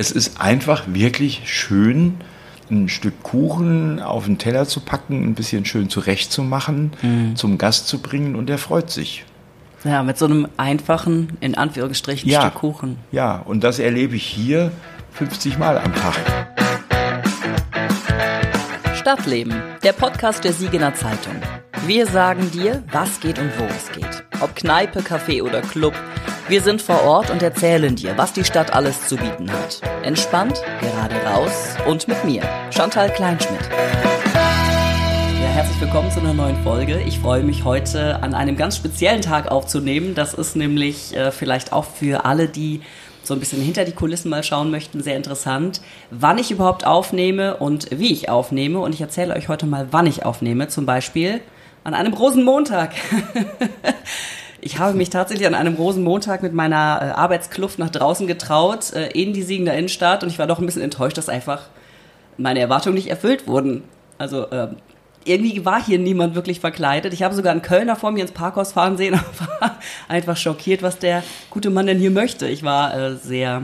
Es ist einfach wirklich schön, ein Stück Kuchen auf den Teller zu packen, ein bisschen schön zurechtzumachen, zum Gast zu bringen und er freut sich. Ja, mit so einem einfachen, in Anführungsstrichen, Stück Kuchen. Ja, und das erlebe ich hier 50 Mal am Tag. Stadtleben, der Podcast der Siegener Zeitung. Wir sagen dir, was geht und wo es geht. Ob Kneipe, Café oder Club. Wir sind vor Ort und erzählen dir, was die Stadt alles zu bieten hat. Entspannt, gerade raus und mit mir, Chantal Kleinschmidt. Ja, herzlich willkommen zu einer neuen Folge. Ich freue mich heute an einem ganz speziellen Tag aufzunehmen. Das ist nämlich vielleicht auch für alle, die so ein bisschen hinter die Kulissen mal schauen möchten, sehr interessant, wann ich überhaupt aufnehme und wie ich aufnehme. Und ich erzähle euch heute mal, wann ich aufnehme, zum Beispiel an einem Rosenmontag. Ich habe mich tatsächlich an einem Rosenmontag mit meiner Arbeitskluft nach draußen getraut, in die Siegener Innenstadt. Und ich war doch ein bisschen enttäuscht, dass einfach meine Erwartungen nicht erfüllt wurden. Also irgendwie war hier niemand wirklich verkleidet. Ich habe sogar einen Kölner vor mir ins Parkhaus fahren sehen und war einfach schockiert, was der gute Mann denn hier möchte. Ich war sehr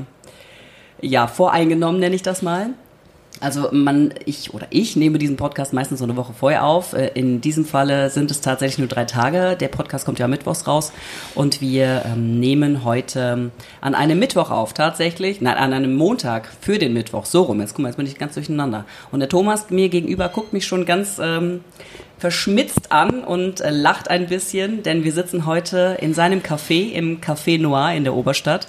voreingenommen, nenne ich das mal. Also ich nehme diesen Podcast meistens so eine Woche vorher auf. In diesem Falle sind es tatsächlich nur 3 Tage. Der Podcast kommt ja mittwochs raus und wir nehmen heute an einem Mittwoch auf, tatsächlich. Nein, an einem Montag für den Mittwoch, so rum. Jetzt guck mal, jetzt bin ich ganz durcheinander. Und der Thomas mir gegenüber guckt mich schon ganz verschmitzt an und lacht ein bisschen, denn wir sitzen heute in seinem Café, im Café Noir in der Oberstadt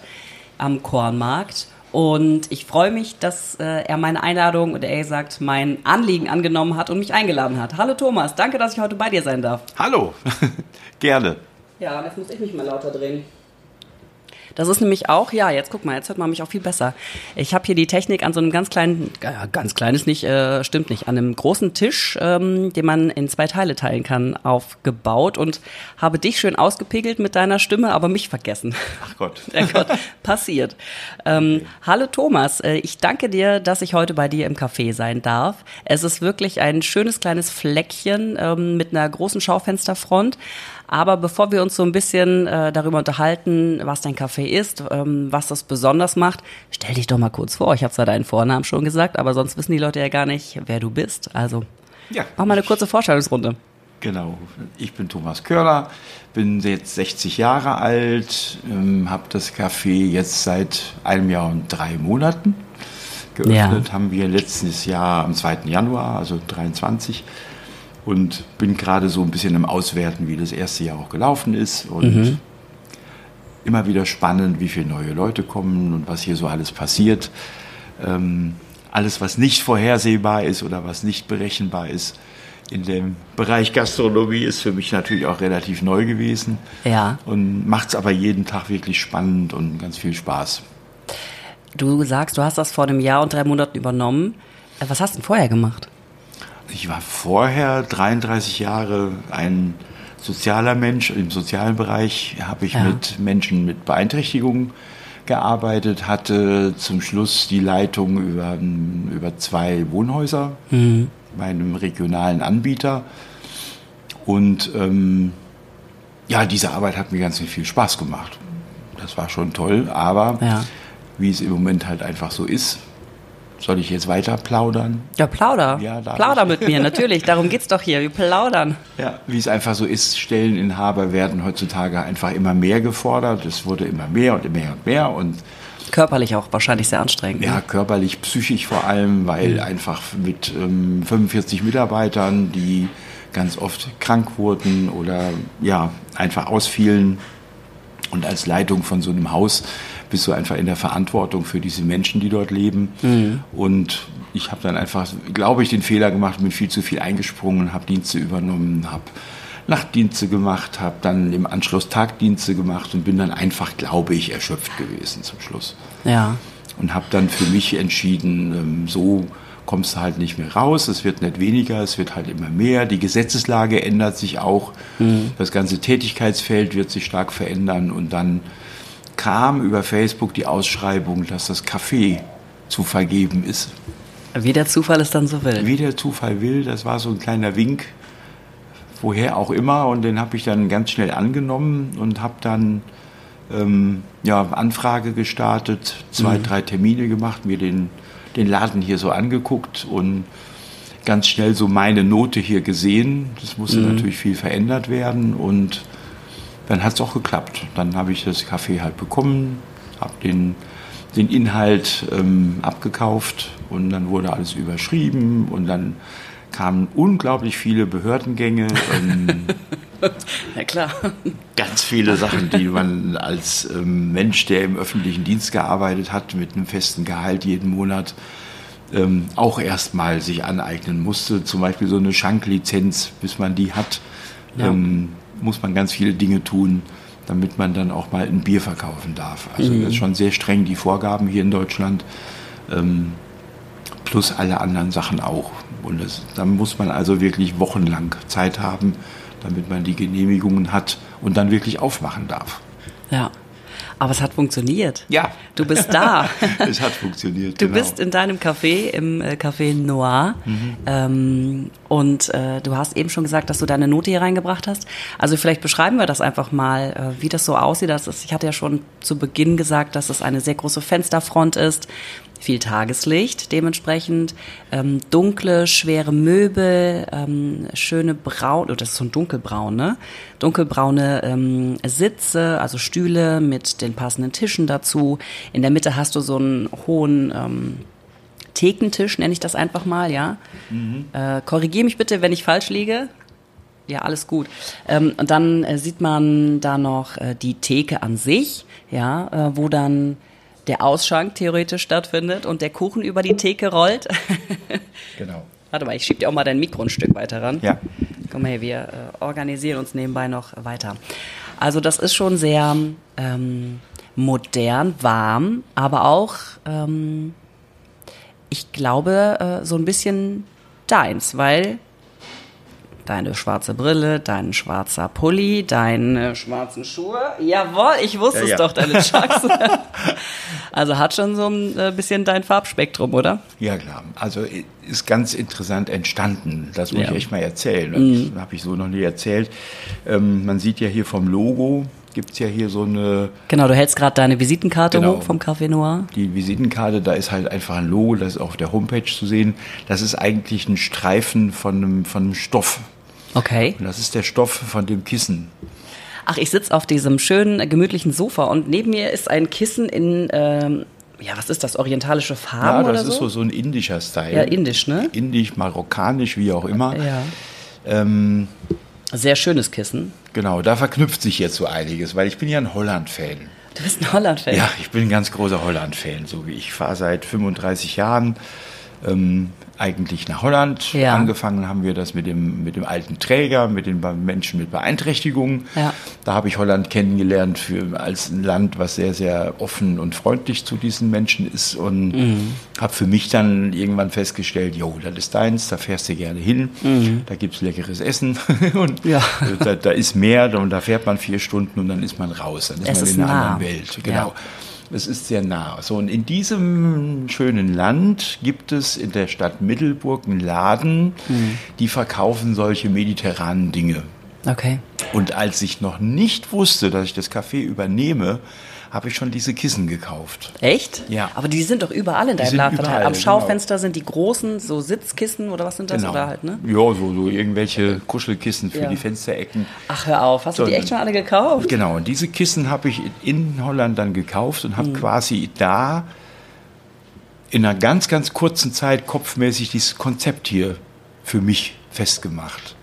am Kornmarkt. Und ich freue mich, dass er meine Einladung oder er sagt, mein Anliegen angenommen hat und mich eingeladen hat. Hallo Thomas, danke, dass ich heute bei dir sein darf. Hallo, gerne. Ja, jetzt muss ich mich mal lauter drehen. Das ist nämlich auch, jetzt guck mal, jetzt hört man mich auch viel besser. Ich habe hier die Technik an so einem an einem großen Tisch, den man in 2 Teile teilen kann, aufgebaut und habe dich schön ausgepegelt mit deiner Stimme, aber mich vergessen. Ach Gott. Passiert. Okay. Hallo Thomas, ich danke dir, dass ich heute bei dir im Café sein darf. Es ist wirklich ein schönes kleines Fleckchen mit einer großen Schaufensterfront. Aber bevor wir uns so ein bisschen darüber unterhalten, was dein Café ist, was das besonders macht, stell dich doch mal kurz vor. Ich habe zwar deinen Vornamen schon gesagt, aber sonst wissen die Leute ja gar nicht, wer du bist. Also mach mal eine kurze Vorstellungsrunde. Genau, ich bin Thomas Körner, bin jetzt 60 Jahre alt, habe das Café jetzt seit 1 Jahr und 3 Monaten geöffnet. Ja. Haben wir letztes Jahr am 2. Januar, also 23. Und bin gerade so ein bisschen im Auswerten, wie das erste Jahr auch gelaufen ist. Und immer wieder spannend, wie viele neue Leute kommen und was hier so alles passiert. Alles, was nicht vorhersehbar ist oder was nicht berechenbar ist in dem Bereich Gastronomie, ist für mich natürlich auch relativ neu gewesen. Ja. Und macht es aber jeden Tag wirklich spannend und ganz viel Spaß. Du sagst, du hast das vor einem Jahr und 3 Monaten übernommen. Was hast du denn vorher gemacht? Ich war vorher 33 Jahre ein sozialer Mensch. Im sozialen Bereich habe ich mit Menschen mit Beeinträchtigungen gearbeitet, hatte zum Schluss die Leitung über 2 Wohnhäuser bei einem regionalen Anbieter. Und diese Arbeit hat mir ganz viel Spaß gemacht. Das war schon toll, aber wie es im Moment halt einfach so ist, soll ich jetzt weiter plaudern? Ja, plauder mit mir, natürlich. Darum geht's doch hier, wir plaudern. Ja, wie es einfach so ist, Stelleninhaber werden heutzutage einfach immer mehr gefordert. Es wurde immer mehr und mehr und mehr. Und körperlich auch wahrscheinlich sehr anstrengend. Ja, körperlich, psychisch vor allem, weil einfach mit 45 Mitarbeitern, die ganz oft krank wurden oder einfach ausfielen. Und als Leitung von so einem Haus bist du einfach in der Verantwortung für diese Menschen, die dort leben. Mhm. Und ich habe dann einfach, glaube ich, den Fehler gemacht, bin viel zu viel eingesprungen, habe Dienste übernommen, habe Nachtdienste gemacht, habe dann im Anschluss Tagdienste gemacht und bin dann einfach, glaube ich, erschöpft gewesen zum Schluss. Ja. Und habe dann für mich entschieden, so kommst du halt nicht mehr raus, es wird nicht weniger, es wird halt immer mehr. Die Gesetzeslage ändert sich auch, das ganze Tätigkeitsfeld wird sich stark verändern. Und dann kam über Facebook die Ausschreibung, dass das Café zu vergeben ist. Wie der Zufall es dann so will. Wie der Zufall will, das war so ein kleiner Wink, woher auch immer. Und den habe ich dann ganz schnell angenommen und habe dann Anfrage gestartet, 2, 3 Termine gemacht, mir den Laden hier so angeguckt und ganz schnell so meine Note hier gesehen. Das musste natürlich viel verändert werden und dann hat es auch geklappt. Dann habe ich das Café halt bekommen, habe den Inhalt abgekauft und dann wurde alles überschrieben und dann kamen unglaublich viele Behördengänge. Ja, klar. Ganz viele Sachen, die man als Mensch, der im öffentlichen Dienst gearbeitet hat, mit einem festen Gehalt jeden Monat auch erstmal sich aneignen musste. Zum Beispiel so eine Schanklizenz, bis man die hat, muss man ganz viele Dinge tun, damit man dann auch mal ein Bier verkaufen darf. Also das ist schon sehr streng, die Vorgaben hier in Deutschland, plus alle anderen Sachen auch. Und da muss man also wirklich wochenlang Zeit haben, damit man die Genehmigungen hat und dann wirklich aufmachen darf. Ja, aber es hat funktioniert. Ja. Du bist da. Es hat funktioniert, Du bist in deinem Café, im Café Noir. Du hast eben schon gesagt, dass du deine Note hier reingebracht hast. Also vielleicht beschreiben wir das einfach mal, wie das so aussieht. Ich hatte ja schon zu Beginn gesagt, dass es eine sehr große Fensterfront ist. Viel Tageslicht dementsprechend, dunkle, schwere Möbel, schöne braun, das ist so ein dunkelbraun, ne? Dunkelbraune Sitze, also Stühle mit den passenden Tischen dazu. In der Mitte hast du so einen hohen Thekentisch, nenne ich das einfach mal, ja? Korrigiere mich bitte, wenn ich falsch liege. Ja, alles gut. Und dann sieht man da noch die Theke an sich, ja, wo dann der Ausschank theoretisch stattfindet und der Kuchen über die Theke rollt. Genau. Warte mal, ich schiebe dir auch mal dein Mikro ein Stück weiter ran. Ja. Komm mal her, wir organisieren uns nebenbei noch weiter. Also das ist schon sehr modern, warm, aber auch, ich glaube, so ein bisschen deins, weil deine schwarze Brille, dein schwarzer Pulli, deine schwarzen Schuhe. Jawohl, ich wusste es doch, deine Chucks. Also hat schon so ein bisschen dein Farbspektrum, oder? Ja, klar. Also ist ganz interessant entstanden. Das muss ich echt mal erzählen. Das habe ich so noch nie erzählt. Man sieht ja hier vom Logo, gibt es ja hier so eine... Genau, du hältst gerade deine Visitenkarte hoch vom Café Noir. Die Visitenkarte, da ist halt einfach ein Logo, das ist auf der Homepage zu sehen. Das ist eigentlich ein Streifen von einem Stoff. Okay. Und das ist der Stoff von dem Kissen. Ach, ich sitze auf diesem schönen, gemütlichen Sofa und neben mir ist ein Kissen in, was ist das, orientalische Farben oder so? Ja, das ist so ein indischer Style. Ja, indisch, ne? Indisch, marokkanisch, wie auch immer. Ja. Sehr schönes Kissen. Genau, da verknüpft sich jetzt so einiges, weil ich bin ja ein Holland-Fan. Du bist ein Holland-Fan? Ja, ich bin ein ganz großer Holland-Fan. So wie ich fahre seit 35 Jahren. Eigentlich nach Holland. Ja. Angefangen haben wir das mit dem alten Träger, mit den Menschen mit Beeinträchtigungen. Ja. Da habe ich Holland kennengelernt als ein Land, was sehr, sehr offen und freundlich zu diesen Menschen ist. Und habe für mich dann irgendwann festgestellt, das ist deins, da fährst du gerne hin, da gibt es leckeres Essen und da ist mehr und da fährt man 4 Stunden und dann ist man raus, dann ist man in einer anderen Welt. Genau. Ja. Es ist sehr nah. So, und in diesem schönen Land gibt es in der Stadt Middelburg einen Laden, die verkaufen solche mediterranen Dinge. Okay. Und als ich noch nicht wusste, dass ich das Café übernehme, habe ich schon diese Kissen gekauft. Echt? Ja. Aber die sind doch überall in deinem Laden verteilt. Am Schaufenster sind die großen, so Sitzkissen oder was sind das? Genau. Oder halt, ne? Ja, so irgendwelche Kuschelkissen für die Fensterecken. Ach, hör auf, hast du die echt schon alle gekauft? Genau, und diese Kissen habe ich in Holland dann gekauft und habe quasi da in einer ganz, ganz kurzen Zeit kopfmäßig dieses Konzept hier für mich festgemacht.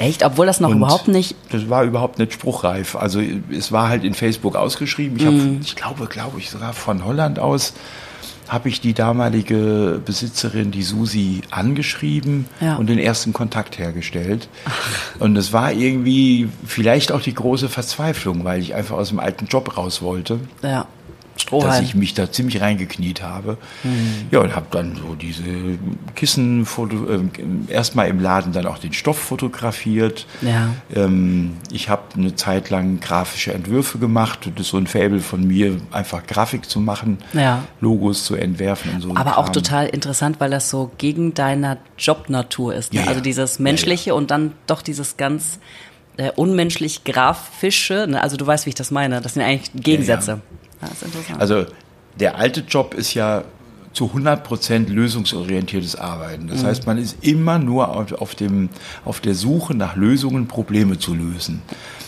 Echt? Obwohl das noch überhaupt nicht... Das war überhaupt nicht spruchreif. Also es war halt in Facebook ausgeschrieben. Ich habe, ich glaube sogar von Holland aus, habe ich die damalige Besitzerin, die Susi, angeschrieben und den ersten Kontakt hergestellt. Ach. Und es war irgendwie vielleicht auch die große Verzweiflung, weil ich einfach aus dem alten Job raus wollte. Ja. Dass ich mich da ziemlich reingekniet habe. Ja, und habe dann so diese Kissen erstmal im Laden dann auch den Stoff fotografiert. Ja. Ich habe eine Zeit lang grafische Entwürfe gemacht. Das ist so ein Faible von mir, einfach Grafik zu machen, Logos zu entwerfen und so. Aber auch total interessant, weil das so gegen deiner Jobnatur ist. Ne? Ja, also dieses Menschliche und dann doch dieses ganz unmenschlich grafische, also du weißt, wie ich das meine, das sind eigentlich Gegensätze. Ja, ja. Das ist interessant. Also der alte Job ist ja zu 100% lösungsorientiertes Arbeiten. Das heißt, man ist immer nur auf der Suche nach Lösungen, Probleme zu lösen.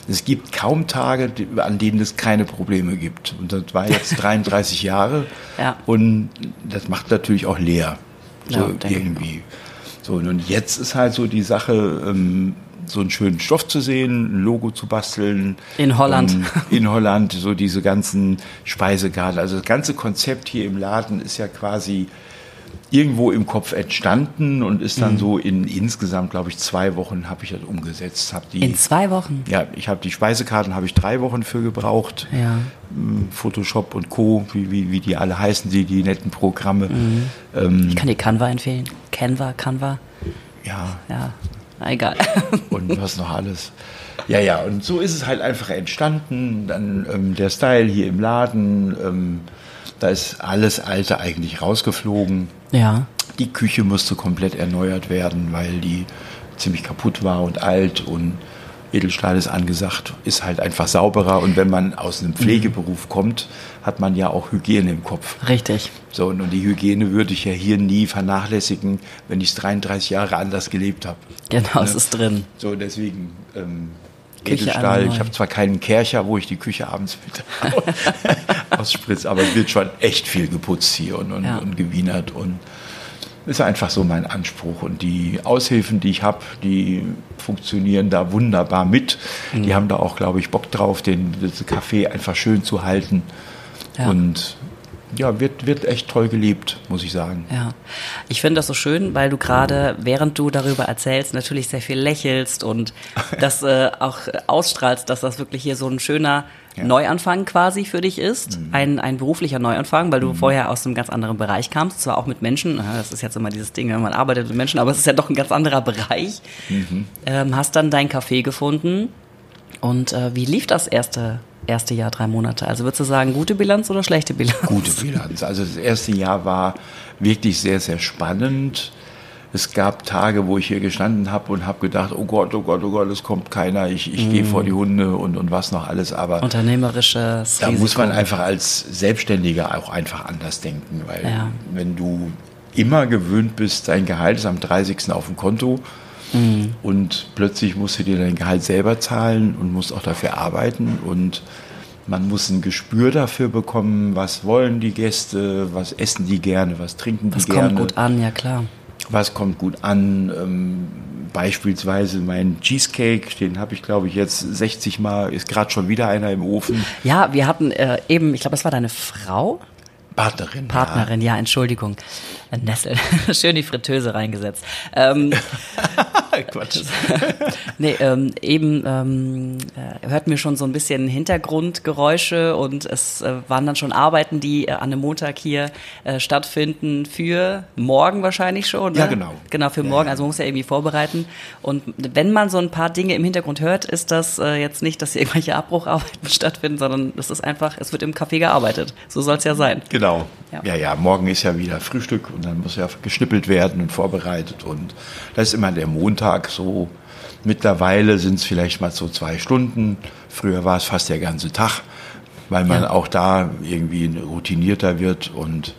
Es gibt kaum Tage, an denen es keine Probleme gibt. Und das war jetzt 33 Jahre. Ja. Und das macht natürlich auch leer. So ja, irgendwie. So, und jetzt ist halt so die Sache, so einen schönen Stoff zu sehen, ein Logo zu basteln. In Holland. In Holland, so diese ganzen Speisekarten. Also das ganze Konzept hier im Laden ist ja quasi irgendwo im Kopf entstanden und ist dann so insgesamt, glaube ich, 2 Wochen habe ich das umgesetzt. In 2 Wochen? Ja, ich habe die Speisekarten, habe ich 3 Wochen für gebraucht. Ja. Photoshop und Co., wie die alle heißen, die netten Programme. Mhm. Ich kann dir Canva empfehlen. Canva. Ja. Egal. Und was noch alles. Ja, und so ist es halt einfach entstanden. Dann der Style hier im Laden, da ist alles Alte eigentlich rausgeflogen. Ja. Die Küche musste komplett erneuert werden, weil die ziemlich kaputt war und alt und Edelstahl ist angesagt, ist halt einfach sauberer. Und wenn man aus einem Pflegeberuf kommt, hat man ja auch Hygiene im Kopf. Richtig. So, und die Hygiene würde ich ja hier nie vernachlässigen, wenn ich es 33 Jahre anders gelebt habe. Genau, es ist drin. So, deswegen Edelstahl. Ich habe zwar keinen Kärcher, wo ich die Küche abends mit ausspritze, aber es wird schon echt viel geputzt hier und gewienert. Und ist einfach so mein Anspruch. Und die Aushilfen, die ich habe, die funktionieren da wunderbar mit. Mhm. Die haben da auch, glaube ich, Bock drauf, das Café einfach schön zu halten. Ja. Und ja, wird echt toll gelebt, muss ich sagen. Ja, ich finde das so schön, weil du gerade, während du darüber erzählst, natürlich sehr viel lächelst und das auch ausstrahlst, dass das wirklich hier so ein schöner Neuanfang quasi für dich ist, ein beruflicher Neuanfang, weil du vorher aus einem ganz anderen Bereich kamst, zwar auch mit Menschen, das ist jetzt immer dieses Ding, wenn man arbeitet mit Menschen, aber es ist ja doch ein ganz anderer Bereich, hast dann dein Café gefunden und wie lief das erste Jahr, 3 Monate? Also würdest du sagen, gute Bilanz oder schlechte Bilanz? Gute Bilanz, also das erste Jahr war wirklich sehr, sehr spannend. Es gab Tage, wo ich hier gestanden habe und habe gedacht, oh Gott, es kommt keiner, ich gehe vor die Hunde und was noch alles. Aber unternehmerisches Risiko. Da muss man einfach als Selbstständiger auch einfach anders denken, weil wenn du immer gewöhnt bist, dein Gehalt ist am 30. auf dem Konto und plötzlich musst du dir dein Gehalt selber zahlen und musst auch dafür arbeiten und man muss ein Gespür dafür bekommen, was wollen die Gäste, was essen die gerne, was trinken die gerne. Was kommt gut an, ja klar. Was kommt gut an? Beispielsweise mein Cheesecake, den habe ich, glaube ich, jetzt 60 Mal, ist gerade schon wieder einer im Ofen. Ja, wir hatten eben, ich glaube, es war deine Frau? Partnerin, ja, Entschuldigung. Nessel, schön die Fritteuse reingesetzt. Quatsch. Hörten wir schon so ein bisschen Hintergrundgeräusche und es waren dann schon Arbeiten, die an einem Montag hier stattfinden für morgen wahrscheinlich schon. Ne? Ja, genau. Genau, für morgen, also man muss ja irgendwie vorbereiten. Und wenn man so ein paar Dinge im Hintergrund hört, ist das jetzt nicht, dass hier irgendwelche Abbrucharbeiten stattfinden, sondern das ist einfach, es wird im Café gearbeitet. So soll es ja sein. Genau. Ja, morgen ist ja wieder Frühstück und dann muss ja geschnippelt werden und vorbereitet und das ist immer der Montag. So mittlerweile sind es vielleicht mal so 2 Stunden. Früher war es fast der ganze Tag, weil man auch da irgendwie routinierter wird. Und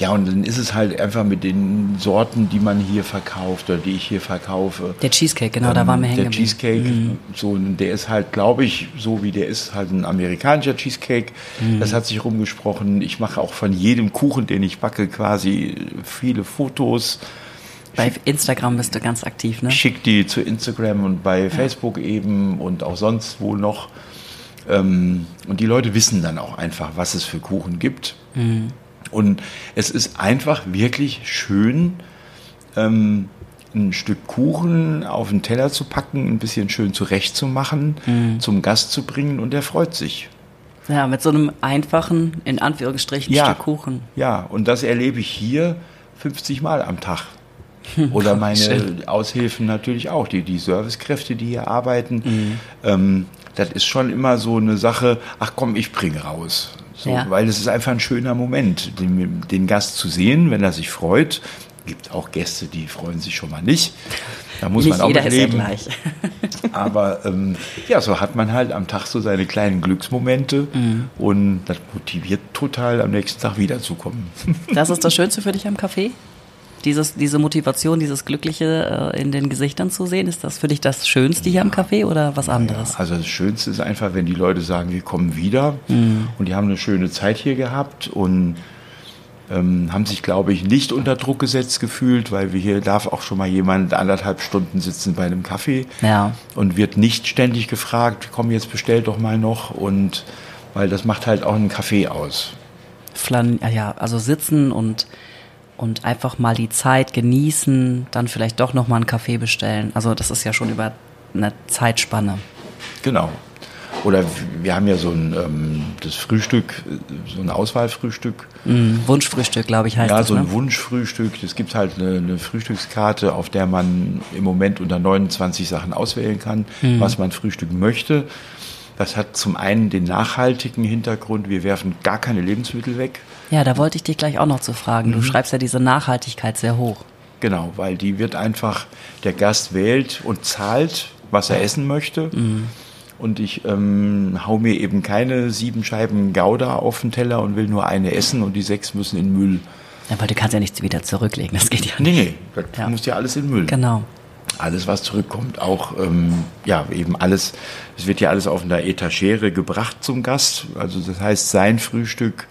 dann ist es halt einfach mit den Sorten, die man hier verkauft oder die ich hier verkaufe. Der Cheesecake, genau, da waren wir hängen. Der Cheesecake, so, der ist halt, glaube ich, so wie der ist, halt ein amerikanischer Cheesecake. Mhm. Das hat sich rumgesprochen. Ich mache auch von jedem Kuchen, den ich backe, quasi viele Fotos. Bei Instagram bist du ganz aktiv, ne? Ich schicke die zu Instagram und bei Facebook eben und auch sonst wo noch. Und die Leute wissen dann auch einfach, was es für Kuchen gibt. Mhm. Und es ist einfach wirklich schön, ein Stück Kuchen auf den Teller zu packen, ein bisschen schön zurechtzumachen, zum Gast zu bringen und er freut sich. Ja, mit so einem einfachen, in Anführungsstrichen, Stück Kuchen. Ja, und das erlebe ich hier 50 Mal am Tag. Oder meine Aushilfen natürlich auch, die Servicekräfte, die hier arbeiten. Das ist schon immer so eine Sache, ach komm, ich bringe raus. So, weil es ist einfach ein schöner Moment, den Gast zu sehen, wenn er sich freut. Gibt auch Gäste, die freuen sich schon mal nicht. Da muss man auch mit leben. Nicht jeder ist ja gleich. Aber ja, so hat man halt am Tag so seine kleinen Glücksmomente und das motiviert total, am nächsten Tag wiederzukommen. Das ist das Schönste für dich am Café? Diese Motivation, dieses Glückliche in den Gesichtern zu sehen, ist das für dich das Schönste hier am Café oder was anderes? Ja, also das Schönste ist einfach, wenn die Leute sagen, wir kommen wieder und die haben eine schöne Zeit hier gehabt und haben sich, glaube ich, nicht unter Druck gesetzt gefühlt, weil wir hier darf auch schon mal jemand 1,5 Stunden sitzen bei einem Kaffee und wird nicht ständig gefragt, komm jetzt bestell doch mal noch, und weil das macht halt auch einen Kaffee aus. Also sitzen und einfach mal die Zeit genießen, dann vielleicht doch nochmal einen Kaffee bestellen. Also das ist ja schon über eine Zeitspanne. Genau. Oder wir haben ja so ein das Frühstück, so ein Auswahlfrühstück. Wunschfrühstück, glaube ich, heißt das. Ja, so ein Wunschfrühstück. Es gibt halt eine Frühstückskarte, auf der man im Moment unter 29 Sachen auswählen kann, was man frühstücken möchte. Das hat zum einen den nachhaltigen Hintergrund, wir werfen gar keine Lebensmittel weg. Ja, da wollte ich dich gleich auch noch zu fragen. Du schreibst ja diese Nachhaltigkeit sehr hoch. Genau, weil die wird einfach, der Gast wählt und zahlt, was er essen möchte. Und ich hau mir eben keine 7 Scheiben Gouda auf den Teller und will nur eine essen und die 6 müssen in den Müll. Ja, weil du kannst ja nichts wieder zurücklegen, das geht ja nicht. Nee, das muss ja alles in den Müll. Genau. Alles, was zurückkommt, auch, eben alles, es wird ja alles auf einer Etagere gebracht zum Gast. Also das heißt, sein Frühstück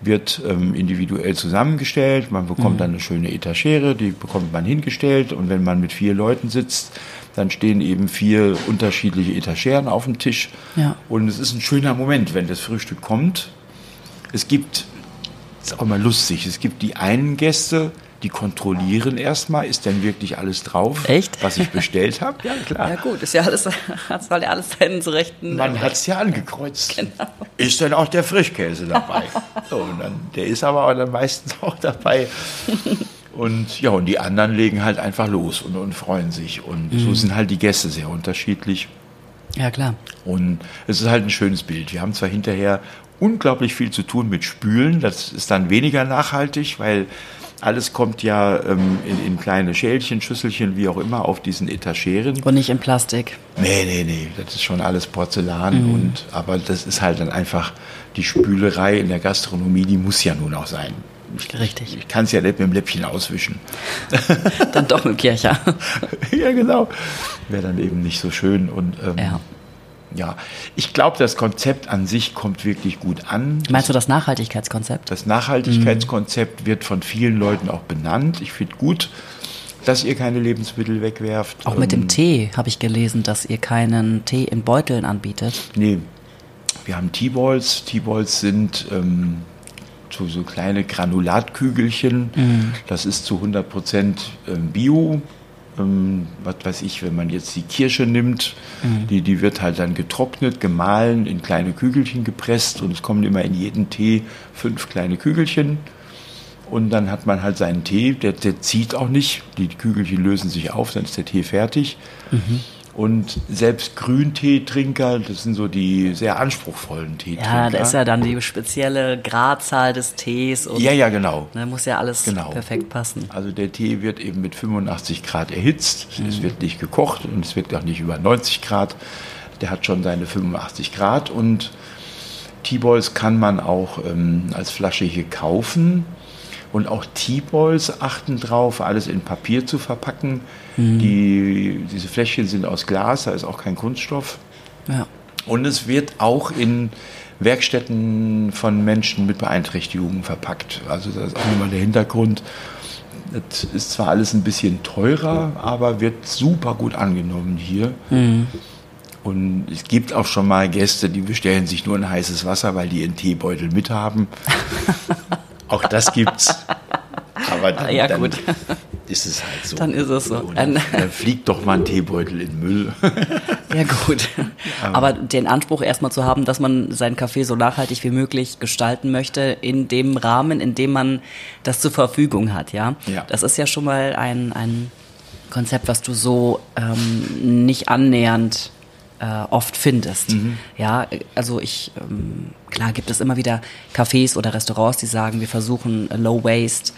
wird individuell zusammengestellt. Man bekommt dann eine schöne Etagere, die bekommt man hingestellt. Und wenn man mit 4 Leuten sitzt, dann stehen eben 4 unterschiedliche Etageren auf dem Tisch. Ja. Und es ist ein schöner Moment, wenn das Frühstück kommt. Es gibt, das ist auch mal lustig, es gibt die einen Gäste, die kontrollieren erstmal, ist denn wirklich alles drauf, echt? Was ich bestellt habe? Ja, klar. Ja gut, ist ja alles, soll ja alles seinen rechten... Man hat es ja angekreuzt. Genau. Ist denn auch der Frischkäse dabei? So, und dann, der ist aber auch dann meistens auch dabei. Und ja, und die anderen legen halt einfach los und freuen sich. Und so sind halt die Gäste sehr unterschiedlich. Ja, klar. Und es ist halt ein schönes Bild. Wir haben zwar hinterher unglaublich viel zu tun mit Spülen, das ist dann weniger nachhaltig, weil... Alles kommt ja in kleine Schälchen, Schüsselchen, wie auch immer, auf diesen Etageren. Und nicht in Plastik. Nee, das ist schon alles Porzellan. Aber das ist halt dann einfach die Spülerei in der Gastronomie, die muss ja nun auch sein. Richtig. Ich kann es ja nicht mit dem Läppchen auswischen. Dann doch mit Kärcher. Ja, genau. Wäre dann eben nicht so schön. Und ja, ich glaube, das Konzept an sich kommt wirklich gut an. Meinst du das Nachhaltigkeitskonzept? Das Nachhaltigkeitskonzept wird von vielen Leuten auch benannt. Ich finde gut, dass ihr keine Lebensmittel wegwerft. Auch mit dem Tee habe ich gelesen, dass ihr keinen Tee in Beuteln anbietet. Nee, wir haben T-Balls. T-Balls sind so kleine Granulatkügelchen. Das ist zu 100% Bio. Was weiß ich, wenn man jetzt die Kirsche nimmt, die wird halt dann getrocknet, gemahlen, in kleine Kügelchen gepresst und es kommen immer in jeden Tee 5 kleine Kügelchen und dann hat man halt seinen Tee, der zieht auch nicht, die Kügelchen lösen sich auf, dann ist der Tee fertig. Und selbst Grünteetrinker, das sind so die sehr anspruchsvollen Teetrinker. Ja, da ist ja dann die spezielle Gradzahl des Tees. Und ja, genau. Da muss ja alles perfekt passen. Also der Tee wird eben mit 85 Grad erhitzt. Es wird nicht gekocht und es wird auch nicht über 90 Grad. Der hat schon seine 85 Grad. Und T-Balls kann man auch als Flasche hier kaufen. Und auch T-Balls achten drauf, alles in Papier zu verpacken. Diese Fläschchen sind aus Glas, da ist auch kein Kunststoff. Ja. Und es wird auch in Werkstätten von Menschen mit Beeinträchtigungen verpackt. Also das ist auch immer der Hintergrund. Das ist zwar alles ein bisschen teurer, aber wird super gut angenommen hier. Und es gibt auch schon mal Gäste, die bestellen sich nur ein heißes Wasser, weil die einen Teebeutel mithaben. Auch das gibt's. Aber dann gut. Ist es halt so. Dann ist es so. Dann fliegt doch mal ein Teebeutel in den Müll. Ja gut. Aber den Anspruch erstmal zu haben, dass man seinen Kaffee so nachhaltig wie möglich gestalten möchte, in dem Rahmen, in dem man das zur Verfügung hat. Ja? Das ist ja schon mal ein Konzept, was du so nicht annähernd oft findest. Ja, also klar gibt es immer wieder Cafés oder Restaurants, die sagen, wir versuchen Low Waste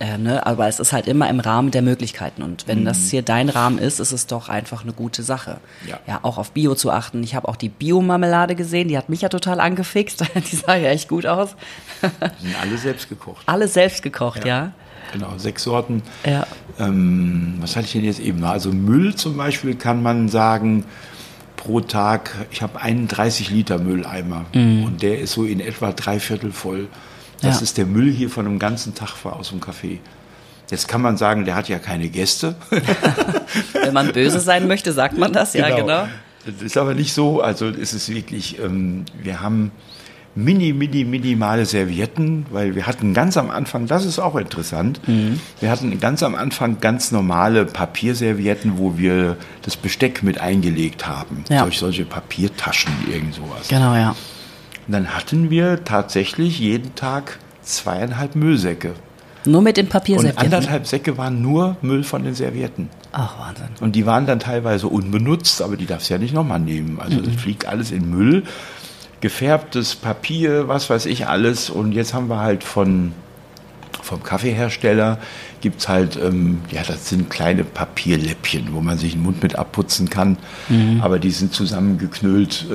Ne? Aber es ist halt immer im Rahmen der Möglichkeiten. Und wenn das hier dein Rahmen ist, ist es doch einfach eine gute Sache. Ja, ja, auch auf Bio zu achten. Ich habe auch die Bio-Marmelade gesehen, die hat mich ja total angefixt. Die sah ja echt gut aus. Die sind alle selbst gekocht. Alle selbst gekocht, ja. Genau, 6 Sorten. Ja. Was hatte ich denn jetzt eben? Also Müll zum Beispiel kann man sagen, pro Tag, ich habe einen 30 Liter Mülleimer und der ist so in etwa 3/4 voll. Das ist der Müll hier von einem ganzen Tag aus dem Café. Jetzt kann man sagen, der hat ja keine Gäste. Wenn man böse sein möchte, sagt man das, ja, genau. Das ist aber nicht so, also es ist wirklich, wir haben minimale Servietten, weil wir hatten ganz am Anfang, das ist auch interessant, wir hatten ganz am Anfang ganz normale Papierservietten, wo wir das Besteck mit eingelegt haben. Ja. Solche Papiertaschen, irgend sowas. Genau, ja. Und dann hatten wir tatsächlich jeden Tag 2,5 Müllsäcke. Nur mit den Papierservietten? Und 1,5 Säcke waren nur Müll von den Servietten. Ach, Wahnsinn. Und die waren dann teilweise unbenutzt, aber die darfst du ja nicht nochmal nehmen. Also das fliegt alles in Müll. Gefärbtes Papier, was weiß ich alles. Und jetzt haben wir halt vom Kaffeehersteller gibt es halt, das sind kleine Papierläppchen, wo man sich den Mund mit abputzen kann. Aber die sind zusammengeknüllt,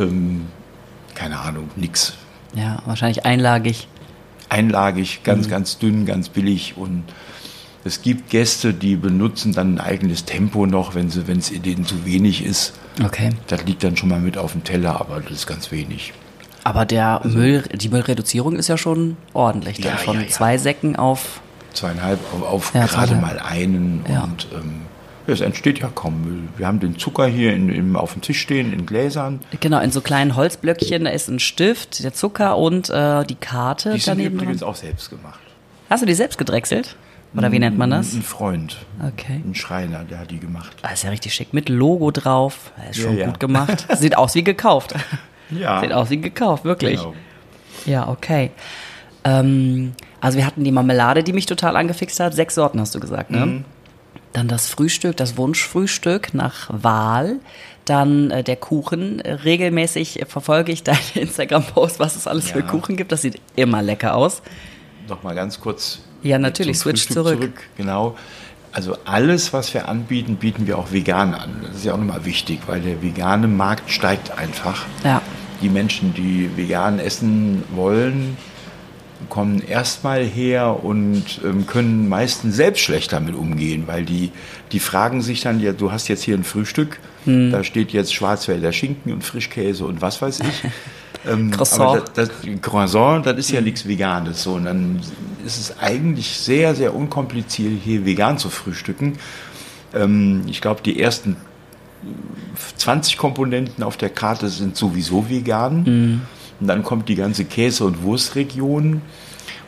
keine Ahnung, nix. Ja, wahrscheinlich einlagig. Einlagig, ganz dünn, ganz billig. Und es gibt Gäste, die benutzen dann ein eigenes Tempo noch, wenn es denen zu wenig ist. Okay. Das liegt dann schon mal mit auf dem Teller, aber das ist ganz wenig. Aber die Müllreduzierung ist ja schon ordentlich. Ja, von 2 Säcken auf 2,5 auf gerade mal einen. Ja. Und es entsteht ja kaum Müll. Wir haben den Zucker hier auf dem Tisch stehen, in Gläsern. Genau, in so kleinen Holzblöckchen. Da ist ein Stift, der Zucker und die Karte daneben. Die sind übrigens auch selbst gemacht. Hast du die selbst gedrechselt? Oder wie nennt man das? Ein Freund. Okay. Ein Schreiner, der hat die gemacht. Das ist ja richtig schick. Mit Logo drauf. Das ist schon gut gemacht. Sieht aus wie gekauft. Ja. Sieht aus wie gekauft, wirklich. Genau. Ja, okay. Also wir hatten die Marmelade, die mich total angefixt hat. 6 Sorten hast du gesagt, ne? Dann das Frühstück, das Wunschfrühstück nach Wahl. Dann der Kuchen. Regelmäßig verfolge ich deine Instagram-Posts, was es alles für Kuchen gibt. Das sieht immer lecker aus. Nochmal ganz kurz. Ja, natürlich, switch zurück. Genau. Also alles, was wir anbieten, bieten wir auch vegan an. Das ist ja auch nochmal wichtig, weil der vegane Markt steigt einfach. Ja. Die Menschen, die vegan essen wollen, kommen erstmal her und können meistens selbst schlecht damit umgehen, weil die fragen sich dann, ja, du hast jetzt hier ein Frühstück, da steht jetzt Schwarzwälder Schinken und Frischkäse und was weiß ich. Croissant. Aber Croissant, das ist ja nichts Veganes. So. Und dann ist es eigentlich sehr, sehr unkompliziert, hier vegan zu frühstücken. Ich glaube, die ersten 20 Komponenten auf der Karte sind sowieso vegan. Und dann kommt die ganze Käse- und Wurstregion.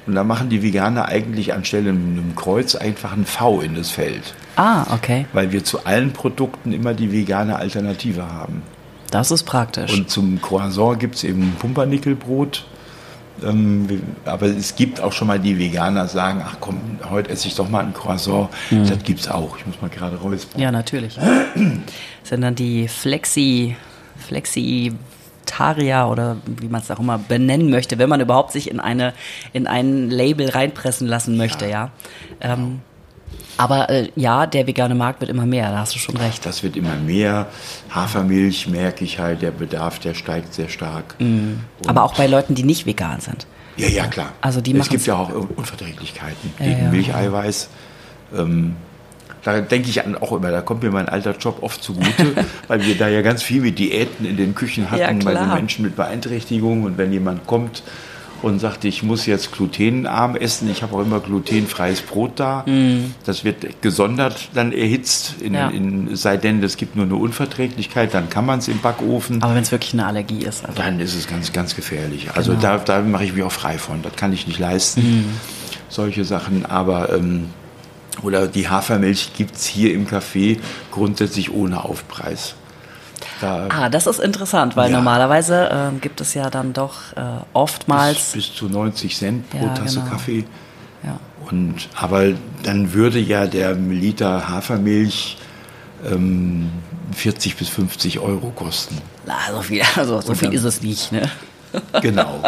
Und dann machen die Veganer eigentlich anstelle einem Kreuz einfach ein V in das Feld. Ah, okay. Weil wir zu allen Produkten immer die vegane Alternative haben. Das ist praktisch. Und zum Croissant gibt es eben Pumpernickelbrot. Aber es gibt auch schon mal die Veganer, sagen, ach komm, heute esse ich doch mal ein Croissant. Das gibt es auch. Ich muss mal gerade räuspern. Ja, natürlich. Das sind dann die Flexitarier oder wie man es auch immer benennen möchte, wenn man überhaupt sich in ein Label reinpressen lassen möchte. Ja. Aber der vegane Markt wird immer mehr, da hast du schon recht. Das wird immer mehr. Hafermilch merke ich halt, der Bedarf, der steigt sehr stark. Aber auch bei Leuten, die nicht vegan sind. Ja, ja, klar. Also es gibt ja auch Unverträglichkeiten gegen Milcheiweiß. Da denke ich auch immer, da kommt mir mein alter Job oft zugute, weil wir da ja ganz viel mit Diäten in den Küchen hatten, bei den Menschen mit Beeinträchtigungen. Und wenn jemand kommt und sagte, ich muss jetzt glutenarm essen. Ich habe auch immer glutenfreies Brot da. Das wird gesondert dann erhitzt. Sei denn, es gibt nur eine Unverträglichkeit, dann kann man es im Backofen. Aber wenn es wirklich eine Allergie ist. Also dann ist es ganz, ganz gefährlich. Also da mache ich mich auch frei von. Das kann ich nicht leisten. Solche Sachen. Aber oder die Hafermilch gibt es hier im Café grundsätzlich ohne Aufpreis. Das ist interessant, weil normalerweise gibt es ja dann doch oftmals bis zu 90 Cent pro Tasse Kaffee. Ja. Aber dann würde ja der Liter Hafermilch 40 bis 50 € kosten. Also so viel ist es nicht, ne? Genau,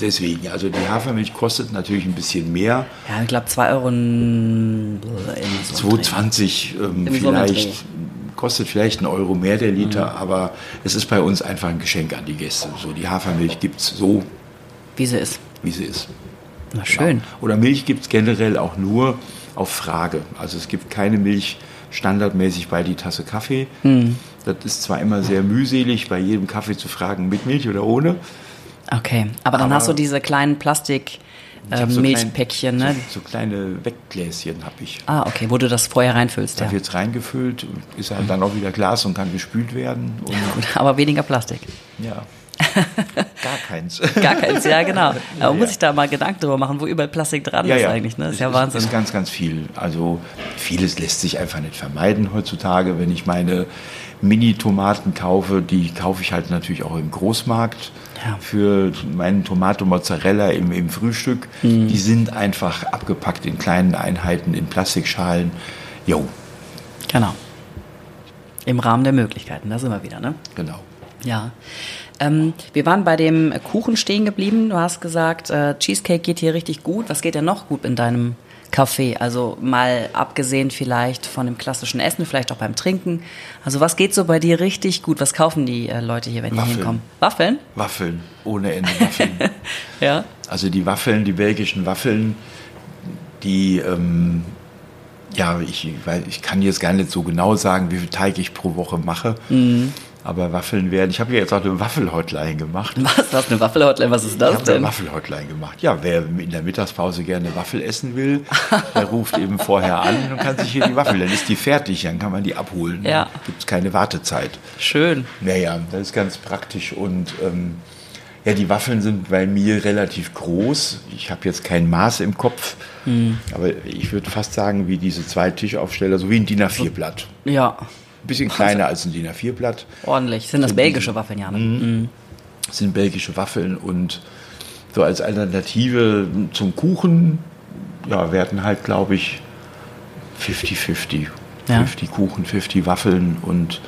deswegen. Also die Hafermilch kostet natürlich ein bisschen mehr. Ja, ich glaube 2 Euro. 2,20 vielleicht. Kostet vielleicht 1 Euro mehr der Liter, aber es ist bei uns einfach ein Geschenk an die Gäste. So, die Hafermilch gibt es so, wie sie ist. Wie sie ist. Na schön. Genau. Oder Milch gibt es generell auch nur auf Frage. Also es gibt keine Milch standardmäßig bei die Tasse Kaffee. Hm. Das ist zwar immer sehr mühselig, bei jedem Kaffee zu fragen, mit Milch oder ohne. Okay, aber dann hast du diese kleinen Plastik... Milchpäckchen, ne? So kleine Weggläschen habe ich. Ah, okay, wo du das vorher reinfüllst. Da wird es reingefüllt, ist halt dann auch wieder Glas und kann gespült werden. Und ja, gut, aber weniger Plastik. Ja, gar keins. Gar keins, ja genau. Aber ja, muss ich da mal Gedanken drüber machen, wo überall Plastik dran ist eigentlich, ne? Das ist ja Wahnsinn. Das ist ganz, ganz viel. Also vieles lässt sich einfach nicht vermeiden heutzutage. Wenn ich meine Mini-Tomaten kaufe, die kaufe ich halt natürlich auch im Großmarkt für meinen Tomato Mozzarella im Frühstück. Mhm. Die sind einfach abgepackt in kleinen Einheiten, in Plastikschalen. Jo. Genau. Im Rahmen der Möglichkeiten, da sind wir wieder, ne? Genau. Ja. Wir waren bei dem Kuchen stehen geblieben. Du hast gesagt, Cheesecake geht hier richtig gut. Was geht denn noch gut in deinem Kaffee? Also mal abgesehen vielleicht von dem klassischen Essen, vielleicht auch beim Trinken. Also was geht so bei dir richtig gut? Was kaufen die Leute hier, wenn die hinkommen? Waffeln? Waffeln, ohne Ende Waffeln. Ja. Also die Waffeln, die belgischen Waffeln, die, ich kann jetzt gar nicht so genau sagen, wie viel Teig ich pro Woche mache. Mhm. Aber Waffeln werden. Ich habe ja jetzt auch eine Waffel-Hotline gemacht. Was? Du hast eine Waffel-Hotline? Was ist das denn? Ich habe eine Waffel-Hotline gemacht. Ja, wer in der Mittagspause gerne Waffel essen will, der ruft eben vorher an und kann sich hier die Waffel. Dann ist die fertig, dann kann man die abholen. Ja. Gibt es keine Wartezeit. Schön. Naja, das ist ganz praktisch. Und die Waffeln sind bei mir relativ groß. Ich habe jetzt kein Maß im Kopf. Hm. Aber ich würde fast sagen, wie diese 2 Tischaufsteller, so wie ein DIN A4-Blatt. Ja, ein bisschen kleiner als ein DIN A4-Blatt. Ordentlich. Sind das belgische Waffeln, ja? Ne? Mhm. Sind belgische Waffeln und so als Alternative zum Kuchen, ja, werden halt, glaube ich, 50-50. Ja. 50 Kuchen, 50 Waffeln und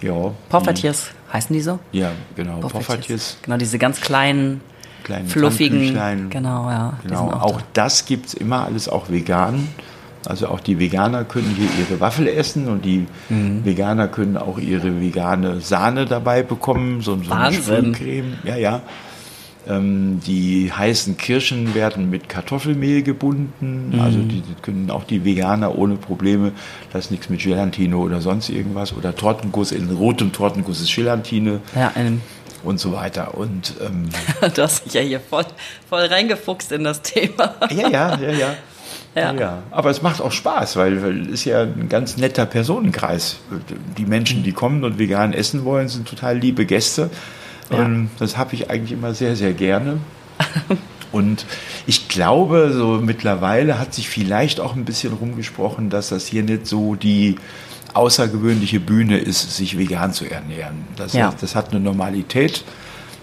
ja. Poffertjes, heißen die so? Ja, genau. Poffertjes. Genau, diese ganz kleinen fluffigen. Genau, ja. Genau. Auch das gibt es immer alles auch vegan. Also auch die Veganer können hier ihre Waffel essen und die Veganer können auch ihre vegane Sahne dabei bekommen, so eine Sprühcreme. Ja. Die heißen Kirschen werden mit Kartoffelmehl gebunden, also die können auch die Veganer ohne Probleme, das ist nichts mit Gelatine oder sonst irgendwas, oder Tortenguss, in rotem Tortenguss ist Gelatine. Ja, und so weiter. Und, du hast dich ja hier voll reingefuchst in das Thema. Ja. Ja, aber es macht auch Spaß, weil es ist ja ein ganz netter Personenkreis. Die Menschen, die kommen und vegan essen wollen, sind total liebe Gäste. Ja. Das habe ich eigentlich immer sehr, sehr gerne. Und ich glaube, so mittlerweile hat sich vielleicht auch ein bisschen rumgesprochen, dass das hier nicht so die außergewöhnliche Bühne ist, sich vegan zu ernähren. Das hat eine Normalität.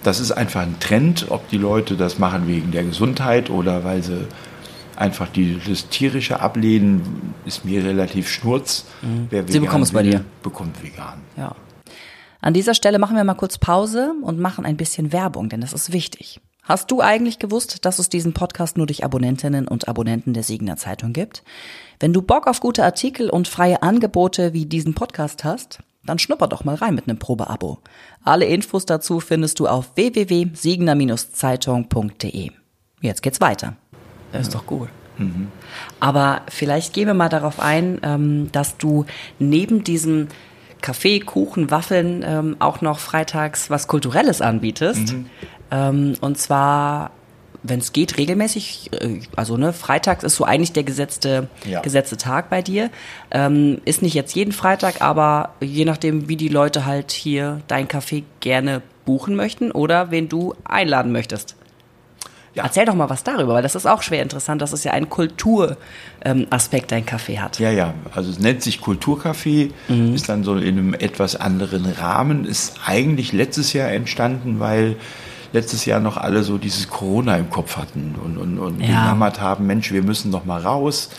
Das ist einfach ein Trend, ob die Leute das machen wegen der Gesundheit oder weil sie einfach das tierische Ablehnen, ist mir relativ schnurz. Mhm. Wer vegan bekommt es bei dir. Bekommt vegan. Ja. An dieser Stelle machen wir mal kurz Pause und machen ein bisschen Werbung, denn das ist wichtig. Hast du eigentlich gewusst, dass es diesen Podcast nur durch Abonnentinnen und Abonnenten der Siegener Zeitung gibt? Wenn du Bock auf gute Artikel und freie Angebote wie diesen Podcast hast, dann schnupper doch mal rein mit einem Probeabo. Alle Infos dazu findest du auf www.siegener-zeitung.de. Jetzt geht's weiter. Das ist doch gut. Mhm. Aber vielleicht gehen wir mal darauf ein, dass du neben diesem Kaffee, Kuchen, Waffeln auch noch freitags was Kulturelles anbietest. Mhm. Und zwar, wenn es geht, regelmäßig. Also freitags ist so eigentlich der gesetzte Tag bei dir. Ist nicht jetzt jeden Freitag, aber je nachdem, wie die Leute halt hier dein Kaffee gerne buchen möchten oder wen du einladen möchtest. Ja. Erzähl doch mal was darüber, weil das ist auch schwer interessant, dass es ja einen Kulturaspekt dein Kaffee hat. Ja, also es nennt sich Kulturkaffee, ist dann so in einem etwas anderen Rahmen, ist eigentlich letztes Jahr entstanden, weil letztes Jahr noch alle so dieses Corona im Kopf hatten und gejammert haben, Mensch, wir müssen noch mal raus.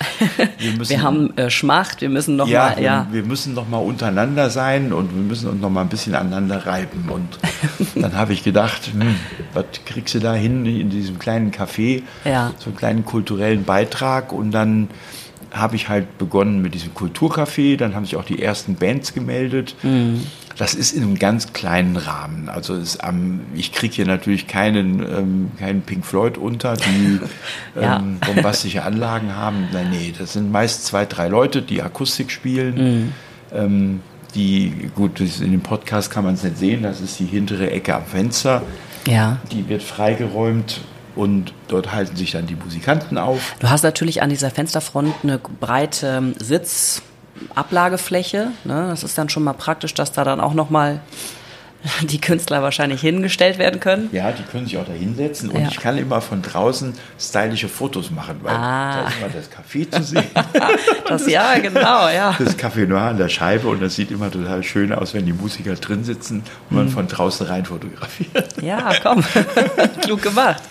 Wir haben Schmacht, wir müssen noch mal... Ja. Wir müssen noch mal untereinander sein und wir müssen uns noch mal ein bisschen aneinander reiben. Und dann habe ich gedacht, was kriegst du da hin in diesem kleinen Café, so einen kleinen kulturellen Beitrag, und dann habe ich halt begonnen mit diesem Kulturcafé, dann haben sich auch die ersten Bands gemeldet. Mhm. Das ist in einem ganz kleinen Rahmen. Also ist ich kriege hier natürlich keinen Pink Floyd unter, die bombastische Anlagen haben. Nee, das sind meist 2, 3 Leute, die Akustik spielen. Mhm. In dem Podcast kann man es nicht sehen, das ist die hintere Ecke am Fenster. Ja. Die wird freigeräumt. Und dort halten sich dann die Musikanten auf. Du hast natürlich an dieser Fensterfront eine breite Sitzablagefläche. Ne? Das ist dann schon mal praktisch, dass da dann auch nochmal die Künstler wahrscheinlich hingestellt werden können. Ja, die können sich auch da hinsetzen. Und ich kann immer von draußen stylische Fotos machen, weil da ist immer das Café zu sehen. Das Café Noir an der Scheibe, und das sieht immer total schön aus, wenn die Musiker drin sitzen und man von draußen rein fotografiert. Ja, komm, klug gemacht.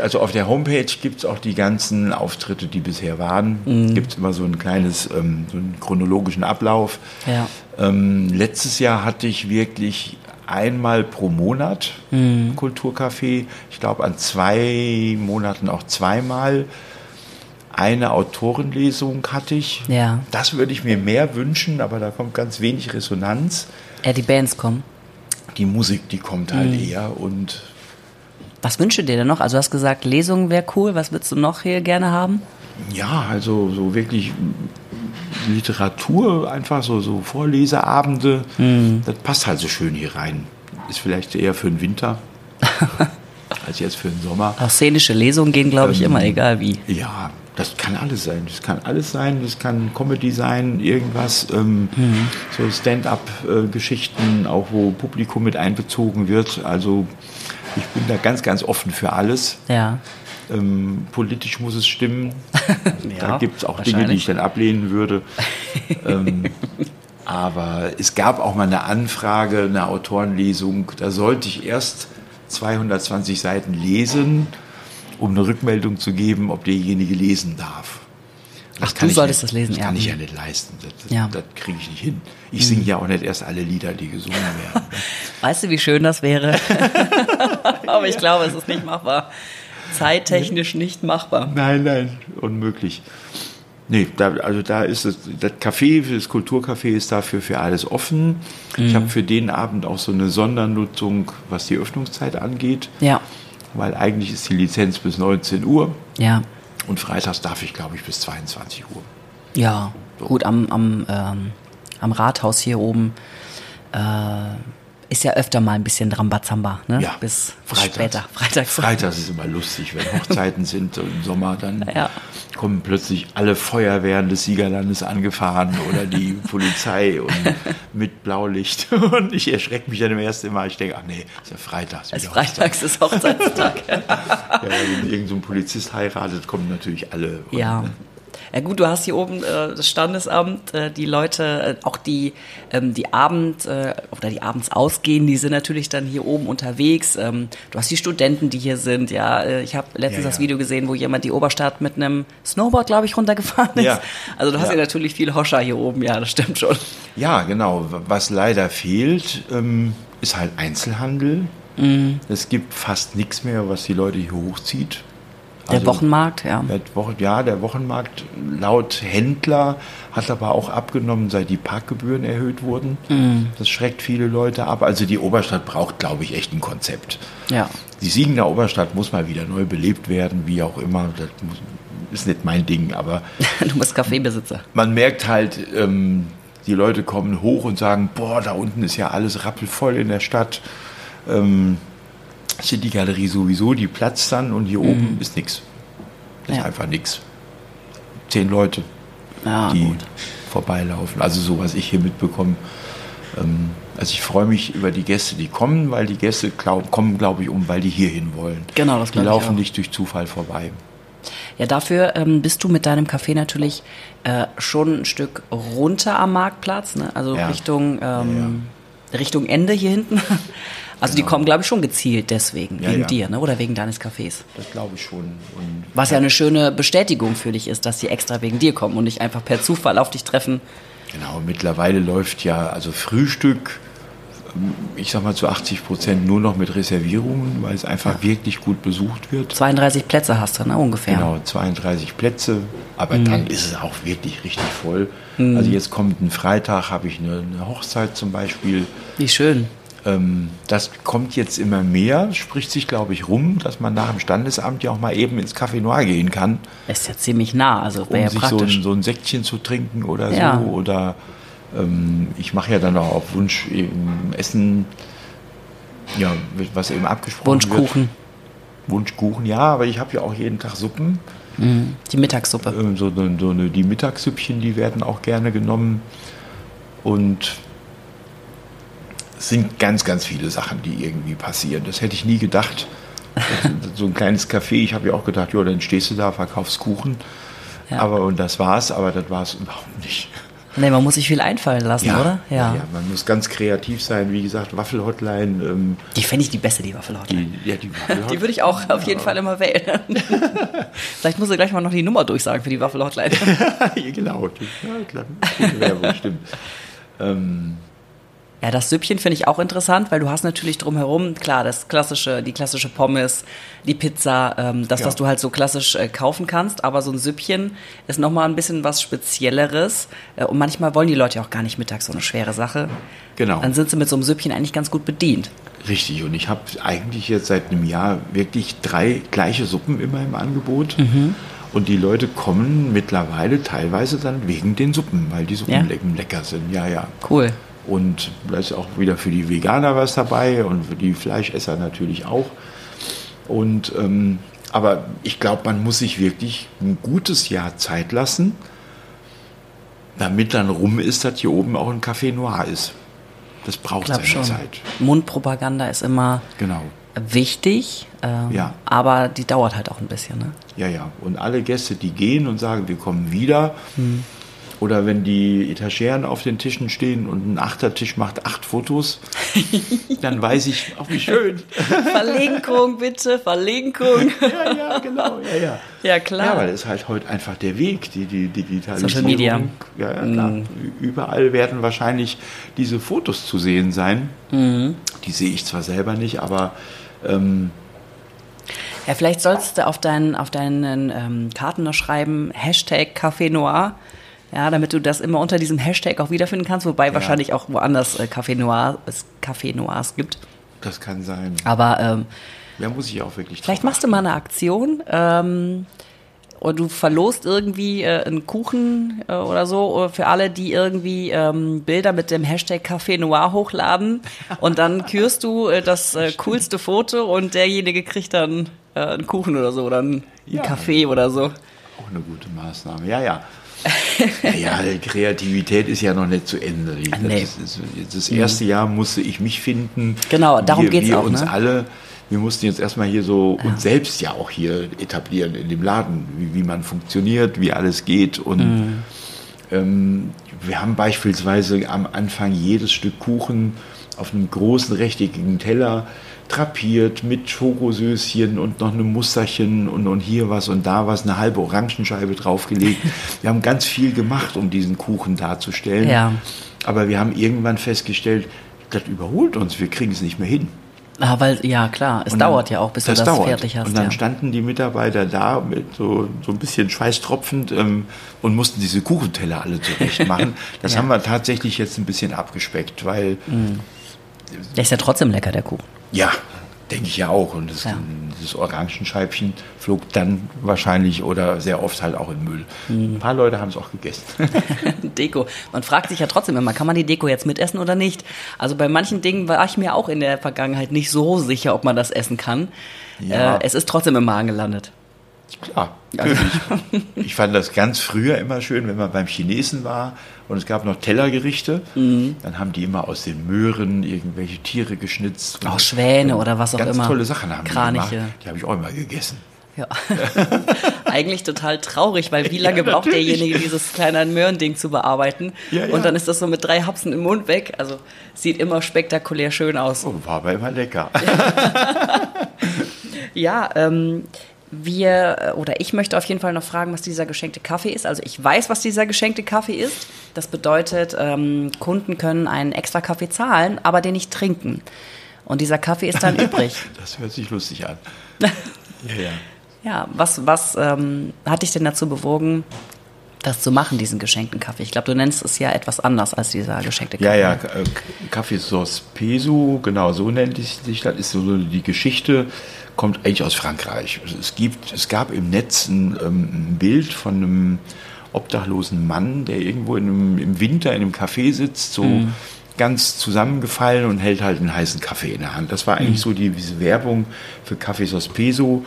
Also auf der Homepage gibt es auch die ganzen Auftritte, die bisher waren. Gibt es immer so ein kleines, so einen chronologischen Ablauf. Ja. Letztes Jahr hatte ich wirklich einmal pro Monat Kulturcafé. Ich glaube an 2 Monaten auch 2-mal. Eine Autorenlesung hatte ich. Ja. Das würde ich mir mehr wünschen, aber da kommt ganz wenig Resonanz. Die Bands kommen. Die Musik, die kommt halt eher. Und was wünschst du dir denn noch? Also du hast gesagt, Lesungen wäre cool. Was würdest du noch hier gerne haben? Ja, also so wirklich Literatur, einfach so Vorleseabende. Das passt halt so schön hier rein. Ist vielleicht eher für den Winter als jetzt für den Sommer. Auch szenische Lesungen gehen, glaube ich, immer, egal wie. Ja, das kann alles sein. Das kann alles sein. Das kann Comedy sein, irgendwas. So Stand-up-Geschichten, auch wo Publikum mit einbezogen wird. Also ich bin da ganz, ganz offen für alles. Ja. Politisch muss es stimmen. Da gibt es auch Dinge, die ich dann ablehnen würde. Aber es gab auch mal eine Anfrage, eine Autorenlesung. Da sollte ich erst 220 Seiten lesen, um eine Rückmeldung zu geben, ob derjenige lesen darf. Das kann ich ja nicht leisten. Das kriege ich nicht hin. Ich singe ja auch nicht erst alle Lieder, die gesungen werden. Weißt du, wie schön das wäre? Aber ich glaube, es ist nicht machbar. Zeittechnisch nicht machbar. Nein, unmöglich. Nee, da ist das Café, das Kulturcafé ist dafür für alles offen. Ich habe für den Abend auch so eine Sondernutzung, was die Öffnungszeit angeht. Ja. Weil eigentlich ist die Lizenz bis 19 Uhr. Ja. Und freitags darf ich, glaube ich, bis 22 Uhr. Ja, so. Gut, am Rathaus hier oben ist ja öfter mal ein bisschen Rambazamba, ne? Ja, bis später. Freitags ist immer lustig, wenn Hochzeiten sind im Sommer, dann kommen plötzlich alle Feuerwehren des Siegerlandes angefahren oder die Polizei und mit Blaulicht. Und ich erschrecke mich dann im ersten Mal. Ich denke, ach nee, ist ja freitags. Freitags ist Hochzeitstag. Wenn irgend so ein Polizist heiratet, kommen natürlich alle. Und, ja gut, du hast hier oben das Standesamt, die Leute, auch die Abend oder die abends ausgehen, die sind natürlich dann hier oben unterwegs. Du hast die Studenten, die hier sind. Ja, ich habe letztens das Video gesehen, wo jemand die Oberstadt mit einem Snowboard, glaube ich, runtergefahren ist. Ja. Also du hast ja natürlich viel Hoscher hier oben. Ja, das stimmt schon. Ja, genau. Was leider fehlt, ist halt Einzelhandel. Es gibt fast nichts mehr, was die Leute hier hochzieht. Der Wochenmarkt, der Wochenmarkt laut Händler hat aber auch abgenommen, seit die Parkgebühren erhöht wurden. Das schreckt viele Leute ab. Also die Oberstadt braucht, glaube ich, echt ein Konzept. Ja. Die Siegener Oberstadt muss mal wieder neu belebt werden, wie auch immer. Das ist nicht mein Ding, aber... Du bist Kaffeebesitzer. Man merkt halt, die Leute kommen hoch und sagen, boah, da unten ist ja alles rappelvoll in der Stadt. Die Galerie sowieso, die platzt dann, und hier oben ist nichts. Ist einfach nichts. 10 Leute, die vorbeilaufen. Also so, was ich hier mitbekomme. Also ich freue mich über die Gäste, die kommen, weil die Gäste kommen, glaube ich, weil die hier hin wollen. Genau, das glaube ich auch. Die laufen nicht durch Zufall vorbei. Ja, dafür bist du mit deinem Café natürlich schon ein Stück runter am Marktplatz, ne? Also Richtung Ende hier hinten. Also genau. Die kommen, glaube ich, schon gezielt deswegen, ja, wegen dir, ne? Oder wegen deines Cafés. Das glaube ich schon. Und was ja eine schöne Bestätigung für dich ist, dass sie extra wegen dir kommen und nicht einfach per Zufall auf dich treffen. Genau, mittlerweile läuft ja, also Frühstück, ich sag mal zu 80% nur noch mit Reservierungen, weil es einfach wirklich gut besucht wird. 32 Plätze hast du, ne, ungefähr. Genau, 32 Plätze, aber dann ist es auch wirklich richtig voll. Mhm. Also jetzt kommt ein Freitag, habe ich eine Hochzeit zum Beispiel. Wie schön. Das kommt jetzt immer mehr, spricht sich, glaube ich, rum, dass man nach dem Standesamt ja auch mal eben ins Café Noir gehen kann. Das ist ja ziemlich nah, also wäre ja praktisch. Sich so ein Säckchen zu trinken oder ja. So oder... Ich mache ja dann auch auf Wunsch eben Essen, ja, was eben abgesprochen wird. Wunschkuchen, ja, aber ich habe ja auch jeden Tag Suppen. Die Mittagssuppe. Die Mittagssüppchen, die werden auch gerne genommen. Und es sind ganz, ganz viele Sachen, die irgendwie passieren. Das hätte ich nie gedacht. So ein kleines Café, ich habe ja auch gedacht, ja, dann stehst du da, verkaufst Kuchen. Ja. Und das war's, aber das war's überhaupt nicht. Nee, man muss sich viel einfallen lassen, ja, oder? Ja. Ja, man muss ganz kreativ sein. Wie gesagt, Waffelhotline. Die fände ich die beste, die Waffelhotline. Die Waffelhotline. Die würde ich auch auf jeden Fall immer wählen. Vielleicht musst du gleich mal noch die Nummer durchsagen für die Waffelhotline. Genau. Ja, Werbung, stimmt. Ja, das Süppchen finde ich auch interessant, weil du hast natürlich drumherum, klar, die klassische Pommes, die Pizza, was du halt so klassisch kaufen kannst. Aber so ein Süppchen ist nochmal ein bisschen was Spezielleres. Und manchmal wollen die Leute ja auch gar nicht mittags so eine schwere Sache. Genau. Dann sind sie mit so einem Süppchen eigentlich ganz gut bedient. Richtig. Und ich habe eigentlich jetzt seit einem Jahr wirklich 3 gleiche Suppen immer im Angebot. Mhm. Und die Leute kommen mittlerweile teilweise dann wegen den Suppen, weil die Suppen lecker sind. Ja, ja. Cool. Und da ist auch wieder für die Veganer was dabei und für die Fleischesser natürlich auch. Und aber ich glaube, man muss sich wirklich ein gutes Jahr Zeit lassen, damit dann rum ist, dass hier oben auch ein Café Noir ist. Das braucht seine Zeit. Mundpropaganda ist immer wichtig, aber die dauert halt auch ein bisschen. Ne? Ja, ja. Und alle Gäste, die gehen und sagen, wir kommen wieder... Oder wenn die Etageren auf den Tischen stehen und ein 8er-Tisch macht 8 Fotos, dann weiß ich, auch wie schön. Verlinkung bitte, Verlinkung. Ja, ja, genau. Ja, ja. Ja, klar. Ja, weil das ist halt heute einfach der Weg, die Digitalisierung. Social Media. Ja, ja, klar. Überall werden wahrscheinlich diese Fotos zu sehen sein. Mhm. Die sehe ich zwar selber nicht, aber... ja, vielleicht sollst du auf deinen Karten noch schreiben, Hashtag Café Noir. Ja, damit du das immer unter diesem Hashtag auch wiederfinden kannst, wobei wahrscheinlich auch woanders Café Noirs gibt. Das kann sein. Aber muss ich auch wirklich. Vielleicht machst du mal eine Aktion oder du verlost irgendwie einen Kuchen oder so für alle, die irgendwie Bilder mit dem Hashtag Café Noir hochladen und dann kürst du das coolste Foto und derjenige kriegt dann einen Kuchen oder so oder einen Kaffee oder so. Auch eine gute Maßnahme, ja, ja. Ja, Kreativität ist ja noch nicht zu Ende. Das erste Jahr musste ich mich finden. Genau, darum geht es auch. Uns alle, wir mussten jetzt erstmal hier so uns selbst ja auch hier etablieren in dem Laden, wie man funktioniert, wie alles geht. Und wir haben beispielsweise am Anfang jedes Stück Kuchen auf einem großen rechteckigen Teller drapiert mit Schokosöschen und noch einem Musterchen und hier was und da was, eine halbe Orangenscheibe draufgelegt. Wir haben ganz viel gemacht, um diesen Kuchen darzustellen. Ja. Aber wir haben irgendwann festgestellt, das überholt uns, wir kriegen es nicht mehr hin. Ah, weil, ja klar, es dauert ja auch, bis du das fertig hast. Und dann standen die Mitarbeiter da mit so ein bisschen schweißtropfend und mussten diese Kuchenteller alle zurecht machen. Das haben wir tatsächlich jetzt ein bisschen abgespeckt, weil... Der ist ja trotzdem lecker, der Kuchen. Ja, denke ich ja auch. Und das Orangenscheibchen flog dann wahrscheinlich oder sehr oft halt auch in Müll. Ein paar Leute haben es auch gegessen. Deko. Man fragt sich ja trotzdem immer, kann man die Deko jetzt mitessen oder nicht? Also bei manchen Dingen war ich mir auch in der Vergangenheit nicht so sicher, ob man das essen kann. Ja. Es ist trotzdem im Magen gelandet. Klar. Also ich fand das ganz früher immer schön, wenn man beim Chinesen war und es gab noch Tellergerichte, dann haben die immer aus den Möhren irgendwelche Tiere geschnitzt. Auch Schwäne oder was auch immer. Ganz tolle Sachen haben die gemacht. Die habe ich auch immer gegessen. Ja, eigentlich total traurig, weil wie lange braucht derjenige, dieses kleine Möhrending zu bearbeiten? Ja, ja. Und dann ist das so mit 3 Hapsen im Mund weg. Also sieht immer spektakulär schön aus. Oh, war aber immer lecker. Ja, ich möchte auf jeden Fall noch fragen, was dieser geschenkte Kaffee ist. Also ich weiß, was dieser geschenkte Kaffee ist. Das bedeutet, Kunden können einen extra Kaffee zahlen, aber den nicht trinken. Und dieser Kaffee ist dann übrig. Das hört sich lustig an. Ja. Ja, was hat dich denn dazu bewogen, das zu machen, diesen geschenkten Kaffee? Ich glaube, du nennst es ja etwas anders als dieser geschenkte Kaffee. Ja, Kaffee Sospeso, genau, so nennt es sich. Das ist so die Geschichte, kommt eigentlich aus Frankreich. Es gab im Netz ein Bild von einem obdachlosen Mann, der irgendwo im Winter in einem Café sitzt, so ganz zusammengefallen und hält halt einen heißen Kaffee in der Hand. Das war eigentlich so diese Werbung für Café Sospeso.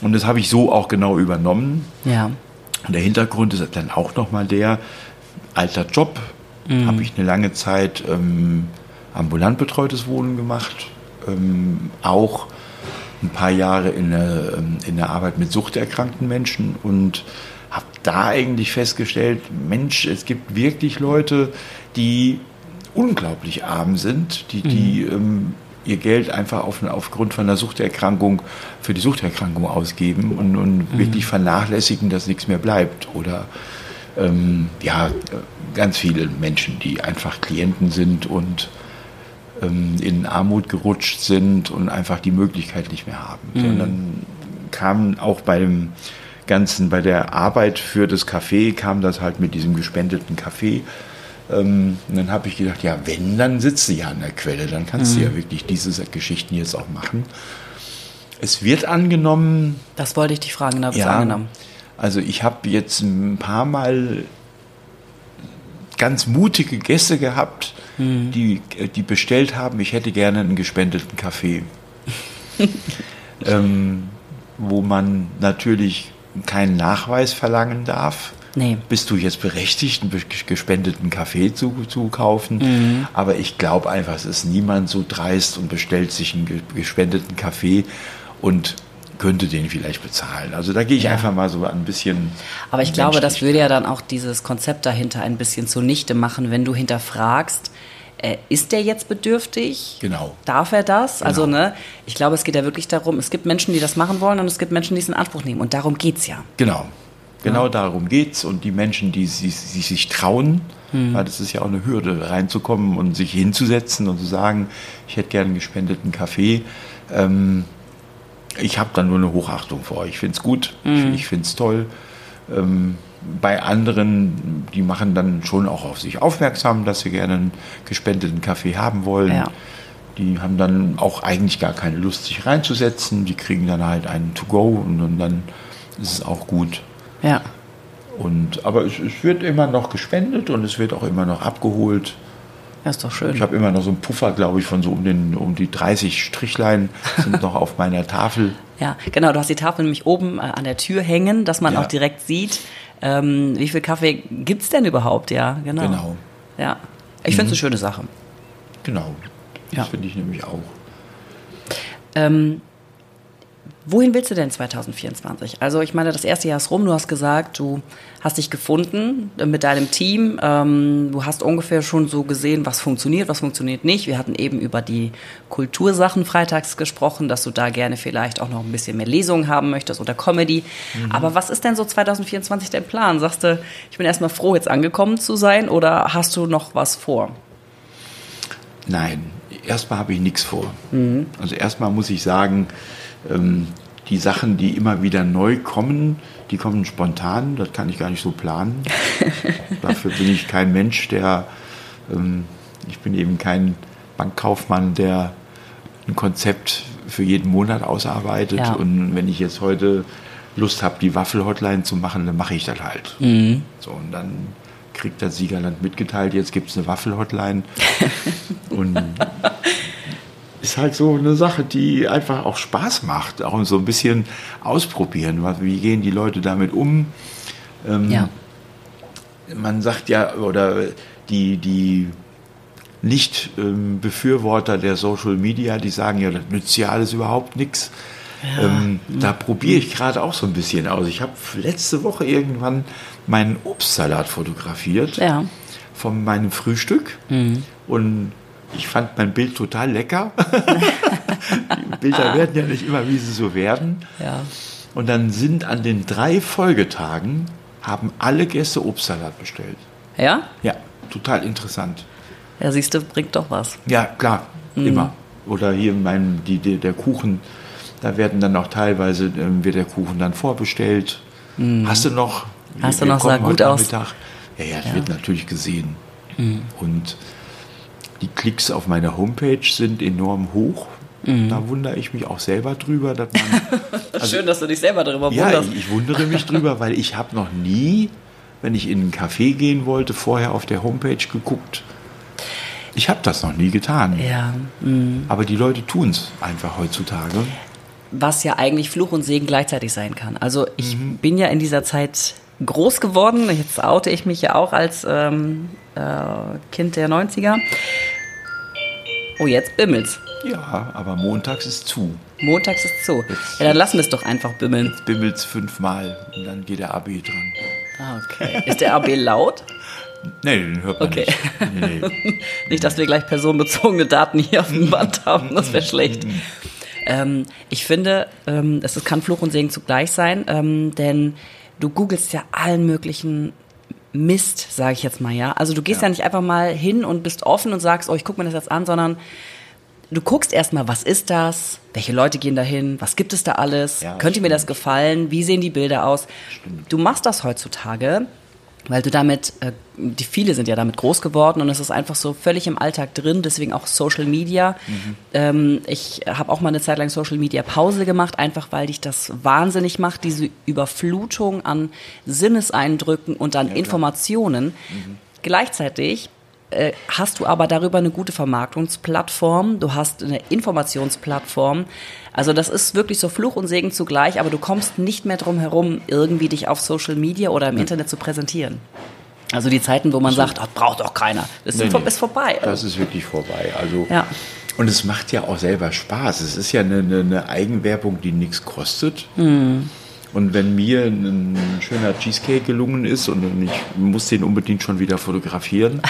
Und das habe ich so auch genau übernommen. Ja. Und der Hintergrund ist dann auch nochmal der, alter Job, habe ich eine lange Zeit ambulant betreutes Wohnen gemacht, auch ein paar Jahre in der Arbeit mit suchterkrankten Menschen und habe da eigentlich festgestellt, Mensch, es gibt wirklich Leute, die unglaublich arm sind, die ihr Geld einfach aufgrund von einer Suchterkrankung für die Suchterkrankung ausgeben und wirklich vernachlässigen, dass nichts mehr bleibt. Oder ganz viele Menschen, die einfach Klienten sind und in Armut gerutscht sind und einfach die Möglichkeit nicht mehr haben. Und dann kam auch bei der Arbeit für das Café, kam das halt mit diesem gespendeten Kaffee. Und dann habe ich gedacht, ja, wenn, dann sitzt du ja an der Quelle, dann kannst du ja wirklich diese Geschichten jetzt auch machen. Es wird angenommen. Das wollte ich dich fragen, da wird es angenommen. Also ich habe jetzt ein paar Mal ganz mutige Gäste gehabt, die bestellt haben, ich hätte gerne einen gespendeten Kaffee. Wo man natürlich keinen Nachweis verlangen darf. Nee. Bist du jetzt berechtigt, einen gespendeten Kaffee zu kaufen? Aber ich glaube einfach, es ist niemand so dreist und bestellt sich einen gespendeten Kaffee und könnte den vielleicht bezahlen. Also da gehe ich einfach mal so ein bisschen... Aber ich glaube, das würde ja dann auch dieses Konzept dahinter ein bisschen zunichte machen, wenn du hinterfragst, ist der jetzt bedürftig? Genau. Darf er das? Genau. Also, ich glaube, es geht ja wirklich darum, es gibt Menschen, die das machen wollen und es gibt Menschen, die es in Anspruch nehmen. Und darum geht es ja. Genau. Genau darum geht's und die Menschen, die sich trauen, weil das ist ja auch eine Hürde, reinzukommen und sich hinzusetzen und zu sagen, ich hätte gerne einen gespendeten Kaffee. Ich habe dann nur eine Hochachtung vor euch. Ich finde es gut, ich finde es toll. Bei anderen, die machen dann schon auch auf sich aufmerksam, dass sie gerne einen gespendeten Kaffee haben wollen. Ja. Die haben dann auch eigentlich gar keine Lust, sich reinzusetzen. Die kriegen dann halt einen To-Go und dann ist es auch gut. Ja. Aber es wird immer noch gespendet und es wird auch immer noch abgeholt. Das ist doch schön. Ich habe immer noch so einen Puffer, glaube ich, von so um die 30 Strichlein sind noch auf meiner Tafel. Ja, genau. Du hast die Tafel nämlich oben an der Tür hängen, dass man auch direkt sieht, wie viel Kaffee gibt es denn überhaupt. Ja, genau. Ja. Ich finde es eine schöne Sache. Genau. Das finde ich nämlich auch. Wohin willst du denn 2024? Also ich meine, das erste Jahr ist rum. Du hast gesagt, du hast dich gefunden mit deinem Team. Du hast ungefähr schon so gesehen, was funktioniert nicht. Wir hatten eben über die Kultursachen freitags gesprochen, dass du da gerne vielleicht auch noch ein bisschen mehr Lesungen haben möchtest oder Comedy. Aber was ist denn so 2024 dein Plan? Sagst du, ich bin erstmal froh, jetzt angekommen zu sein, oder hast du noch was vor? Nein, erstmal habe ich nichts vor. Also erstmal muss ich sagen... die Sachen, die immer wieder neu kommen, die kommen spontan, das kann ich gar nicht so planen. Dafür bin ich kein Mensch, ich bin eben kein Bankkaufmann, der ein Konzept für jeden Monat ausarbeitet. Ja. Und wenn ich jetzt heute Lust habe, die Waffel-Hotline zu machen, dann mache ich das halt. So, und dann kriegt das Siegerland mitgeteilt, jetzt gibt es eine Waffel-Hotline. Und ist halt so eine Sache, die einfach auch Spaß macht, auch so ein bisschen ausprobieren. Wie gehen die Leute damit um? Man sagt ja, oder die Nicht-Befürworter der Social Media, die sagen ja, das nützt ja alles überhaupt nichts. Ja. Da probiere ich gerade auch so ein bisschen aus. Ich habe letzte Woche irgendwann meinen Obstsalat fotografiert, ja, von meinem Frühstück. Mhm. Und ich fand mein Bild total lecker. Die Bilder werden ja nicht immer, wie sie so werden. Ja. Und dann sind an den 3 Folgetagen, haben alle Gäste Obstsalat bestellt. Ja? Ja, total interessant. Ja, siehst du, bringt doch was. Ja, klar, immer. Oder hier der Kuchen, da werden dann auch teilweise, wird der Kuchen dann vorbestellt. Mhm. Hast du noch, sah gut aus. Ja, ja, das wird natürlich gesehen. Mhm. Und die Klicks auf meiner Homepage sind enorm hoch. Mhm. Da wundere ich mich auch selber drüber. Dass man, also, schön, dass du dich selber drüber wunderst. Ja, ich wundere mich drüber, weil ich habe noch nie, wenn ich in ein Café gehen wollte, vorher auf der Homepage geguckt. Ich habe das noch nie getan. Ja. Mhm. Aber die Leute tun es einfach heutzutage. Was ja eigentlich Fluch und Segen gleichzeitig sein kann. Also ich bin ja in dieser Zeit groß geworden. Jetzt oute ich mich ja auch als Kind der 90er. Oh, jetzt bimmelt's. Ja, aber montags ist zu. Montags ist zu. Jetzt, ja, dann lassen wir es doch einfach bimmeln. Jetzt bimmelt's 5-mal und dann geht der AB dran. Ah, okay. Ist der AB laut? Nee, den hört man nicht. Nee. Nicht, dass wir gleich personenbezogene Daten hier auf dem Band haben, das wäre schlecht. Ich finde, es kann Fluch und Segen zugleich sein, denn du googelst ja allen möglichen Mist, sage ich jetzt mal, ja. Also du gehst ja nicht einfach mal hin und bist offen und sagst, oh, ich gucke mir das jetzt an, sondern du guckst erstmal, was ist das? Welche Leute gehen da hin? Was gibt es da alles? Ja, könnte mir das gefallen? Wie sehen die Bilder aus? Stimmt. Du machst das heutzutage, weil du damit, die viele sind ja damit groß geworden und es ist einfach so völlig im Alltag drin, deswegen auch Social Media. Mhm. Ich habe auch mal eine Zeit lang Social Media Pause gemacht, einfach weil dich das wahnsinnig macht, diese Überflutung an Sinneseindrücken und an Informationen. Mhm. Gleichzeitig hast du aber darüber eine gute Vermarktungsplattform, du hast eine Informationsplattform. Also das ist wirklich so Fluch und Segen zugleich, aber du kommst nicht mehr drum herum, irgendwie dich auf Social Media oder im Internet zu präsentieren. Also die Zeiten, wo man sagt, das braucht doch keiner, das ist vorbei. Das ist wirklich vorbei. Also und es macht ja auch selber Spaß. Es ist ja eine Eigenwerbung, die nichts kostet. Mhm. Und wenn mir ein schöner Cheesecake gelungen ist und ich muss den unbedingt schon wieder fotografieren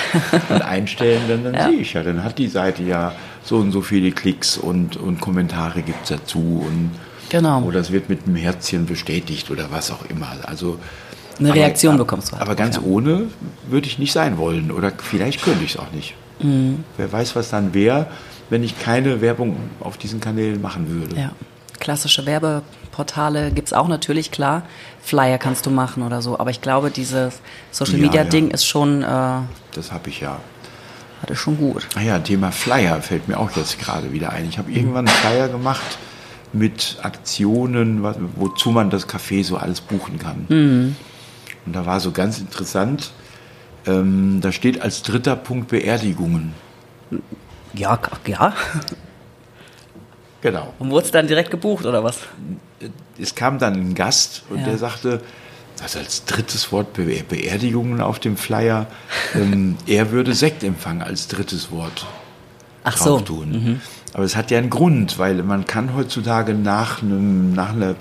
und einstellen, dann sehe ich dann hat die Seite ja so und so viele Klicks und Kommentare gibt es dazu. Und, oder es wird mit einem Herzchen bestätigt oder was auch immer. Also eine Reaktion bekommst du. Aber ganz ohne würde ich nicht sein wollen oder vielleicht könnte ich es auch nicht. Mhm. Wer weiß, was dann wäre, wenn ich keine Werbung auf diesen Kanälen machen würde. Ja. Klassische Werbeportale gibt es auch natürlich, klar. Flyer kannst du machen oder so. Aber ich glaube, dieses Social-Media-Ding ist schon... das habe ich Hatte schon gut. Ah ja, Thema Flyer fällt mir auch jetzt gerade wieder ein. Ich habe irgendwann einen Flyer gemacht mit Aktionen, wozu man das Café so alles buchen kann. Mhm. Und da war so ganz interessant, da steht als 3. Punkt Beerdigungen. Ja, ja. Genau. Und wurde es dann direkt gebucht, oder was? Es kam dann ein Gast und der sagte, das als 3. Wort Beerdigungen auf dem Flyer, er würde Sektempfang als 3. Wort drauf tun. Mhm. Aber es hat ja einen Grund, weil man kann heutzutage nach einer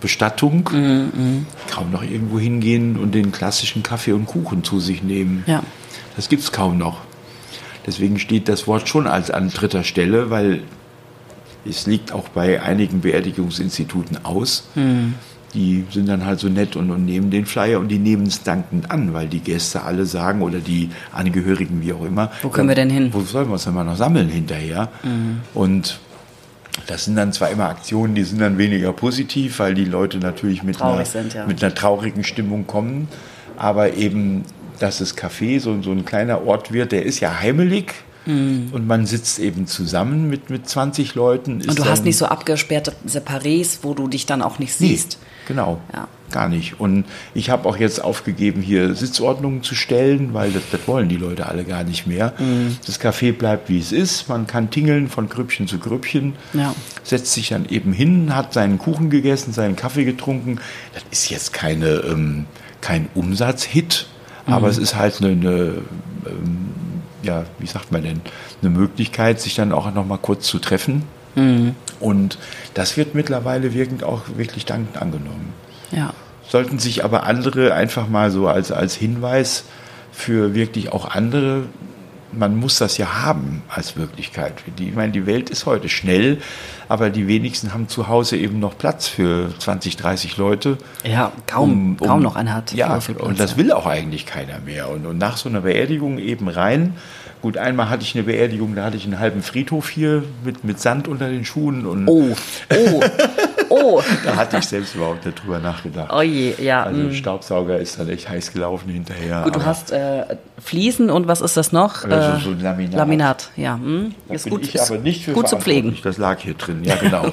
Bestattung kaum noch irgendwo hingehen und den klassischen Kaffee und Kuchen zu sich nehmen. Ja. Das gibt es kaum noch. Deswegen steht das Wort schon an 3. Stelle, weil es liegt auch bei einigen Beerdigungsinstituten aus. Mhm. Die sind dann halt so nett und nehmen den Flyer und die nehmen es dankend an, weil die Gäste alle sagen oder die Angehörigen, wie auch immer. Wo können wir denn hin? Wo sollen wir uns denn mal noch sammeln hinterher? Mhm. Und das sind dann zwar immer Aktionen, die sind dann weniger positiv, weil die Leute natürlich mit einer traurigen Stimmung kommen, aber eben... dass das Café so ein kleiner Ort wird, der ist ja heimelig und man sitzt eben zusammen mit 20 Leuten. Und du hast nicht so abgesperrte Separés, wo du dich dann auch nicht siehst. Nee, genau, gar nicht. Und ich habe auch jetzt aufgegeben, hier Sitzordnungen zu stellen, weil das wollen die Leute alle gar nicht mehr. Mhm. Das Café bleibt, wie es ist. Man kann tingeln von Grüppchen zu Grüppchen, setzt sich dann eben hin, hat seinen Kuchen gegessen, seinen Kaffee getrunken. Das ist jetzt kein Umsatzhit. Aber es ist halt eine Möglichkeit, sich dann auch noch mal kurz zu treffen Und das wird mittlerweile wirkend auch wirklich dankend angenommen. Ja. Sollten sich aber andere einfach mal so als Hinweis für wirklich auch andere, man muss das ja haben als Wirklichkeit. Ich meine, die Welt ist heute schnell, aber die wenigsten haben zu Hause eben noch Platz für 20, 30 Leute. Ja, kaum noch einer hat. Ja, und das will auch eigentlich keiner mehr. Und nach so einer Beerdigung eben rein. Gut, einmal hatte ich eine Beerdigung, da hatte ich einen halben Friedhof hier mit Sand unter den Schuhen. Und oh. Da hatte ich selbst überhaupt nicht drüber nachgedacht. Oh je, ja. Also Staubsauger ist dann echt heiß gelaufen hinterher. Gut, du hast Fliesen und was ist das noch? So Laminat. Laminat, ja. Ist gut, ich aber nicht für gut zu pflegen. Das lag hier drin, ja genau.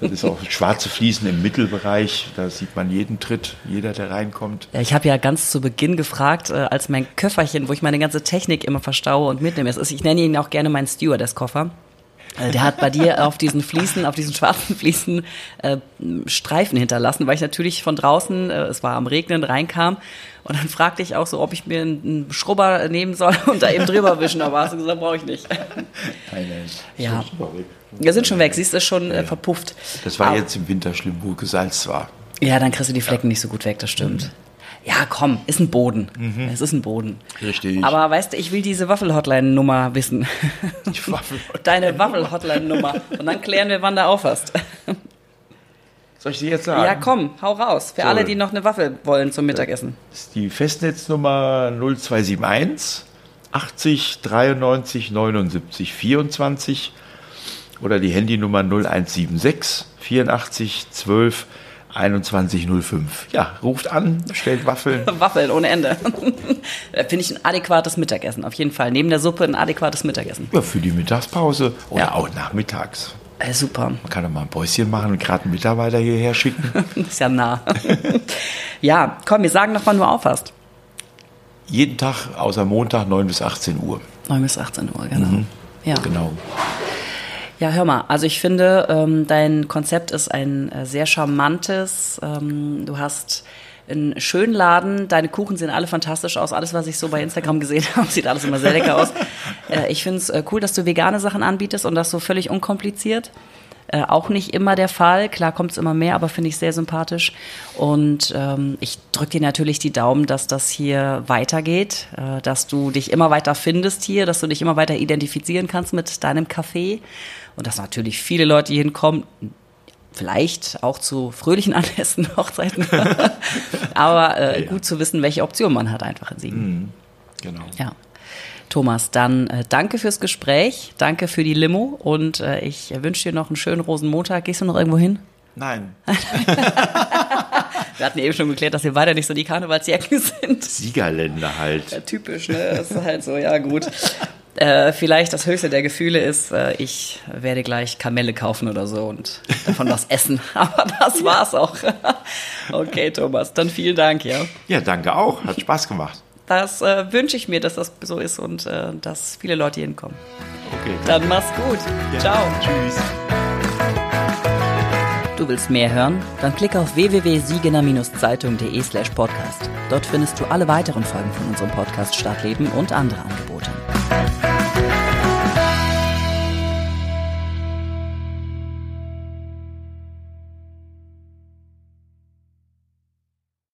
Das ist auch schwarze Fliesen im Mittelbereich, da sieht man jeden Tritt, jeder, der reinkommt. Ja, ich habe ja ganz zu Beginn gefragt, als mein Köfferchen, wo ich meine ganze Technik immer verstaue und mitnehme. Ich nenne ihn auch gerne meinen Stewardess-Koffer. Der hat bei dir auf diesen schwarzen Fliesen Streifen hinterlassen, weil ich natürlich von draußen, es war am Regnen, reinkam. Und dann fragte ich auch so, ob ich mir einen Schrubber nehmen soll und da eben drüber wischen. Aber hast du gesagt, brauche ich nicht. Nein. Ja. Wir sind schon weg. Siehst du, ist schon verpufft. Das war jetzt im Winter schlimm, wo gesalzt war. Ja, dann kriegst du die Flecken nicht so gut weg, das stimmt. Mhm. Ja, komm, ist ein Boden. Mhm. Es ist ein Boden. Richtig. Aber weißt du, ich will diese Waffel-Hotline-Nummer wissen. Deine Waffel-Hotline-Nummer. Und dann klären wir, wann du aufhast. Soll ich sie jetzt sagen? Ja, komm, hau raus. Für alle, die noch eine Waffel wollen zum Mittagessen. Das ist die Festnetznummer 0271 80 93 79 24 oder die Handynummer 0176 84 12 21.05. Ja, ruft an, bestellt Waffeln. Waffeln ohne Ende. Finde ich ein adäquates Mittagessen, auf jeden Fall. Neben der Suppe ein adäquates Mittagessen. Ja, für die Mittagspause oder auch nachmittags. Super. Man kann doch mal ein Päuschen machen und gerade einen Mitarbeiter hierher schicken. Ist ja nah. Ja, komm, wir sagen noch, wann du aufhast. Jeden Tag, außer Montag, 9 bis 18 Uhr. 9 bis 18 Uhr, genau. Mhm. Ja. Genau. Ja, hör mal, also ich finde, dein Konzept ist ein sehr charmantes, du hast einen schönen Laden, deine Kuchen sehen alle fantastisch aus, alles, was ich so bei Instagram gesehen habe, sieht alles immer sehr lecker aus. Ich finde es cool, dass du vegane Sachen anbietest und das so völlig unkompliziert. Auch nicht immer der Fall. Klar kommt es immer mehr, aber finde ich sehr sympathisch. Und ich drücke dir natürlich die Daumen, dass das hier weitergeht, dass du dich immer weiter findest hier, dass du dich immer weiter identifizieren kannst mit deinem Café und dass natürlich viele Leute hier hinkommen, vielleicht auch zu fröhlichen Anlässen, Hochzeiten, aber gut zu wissen, welche Option man hat einfach in Siegen. Mhm, genau. Ja. Thomas, dann danke fürs Gespräch, danke für die Limo und ich wünsche dir noch einen schönen Rosenmontag. Gehst du noch irgendwo hin? Nein. Wir hatten eben schon geklärt, dass wir beide nicht so die Karnevalsjacken sind. Siegerländer halt. Ja, typisch, ne? Das ist halt so, ja gut. Vielleicht das höchste der Gefühle ist, ich werde gleich Kamelle kaufen oder so und davon was essen. Aber das war's auch. Okay, Thomas, dann vielen Dank, ja. Ja, danke auch. Hat Spaß gemacht. Das wünsche ich mir, dass das so ist und dass viele Leute hier hinkommen. Okay. Dann mach's gut. Ja. Ciao. Tschüss. Du willst mehr hören? Dann klicke auf www.siegener-zeitung.de/podcast. Dort findest du alle weiteren Folgen von unserem Podcast Stadtleben und andere Angebote.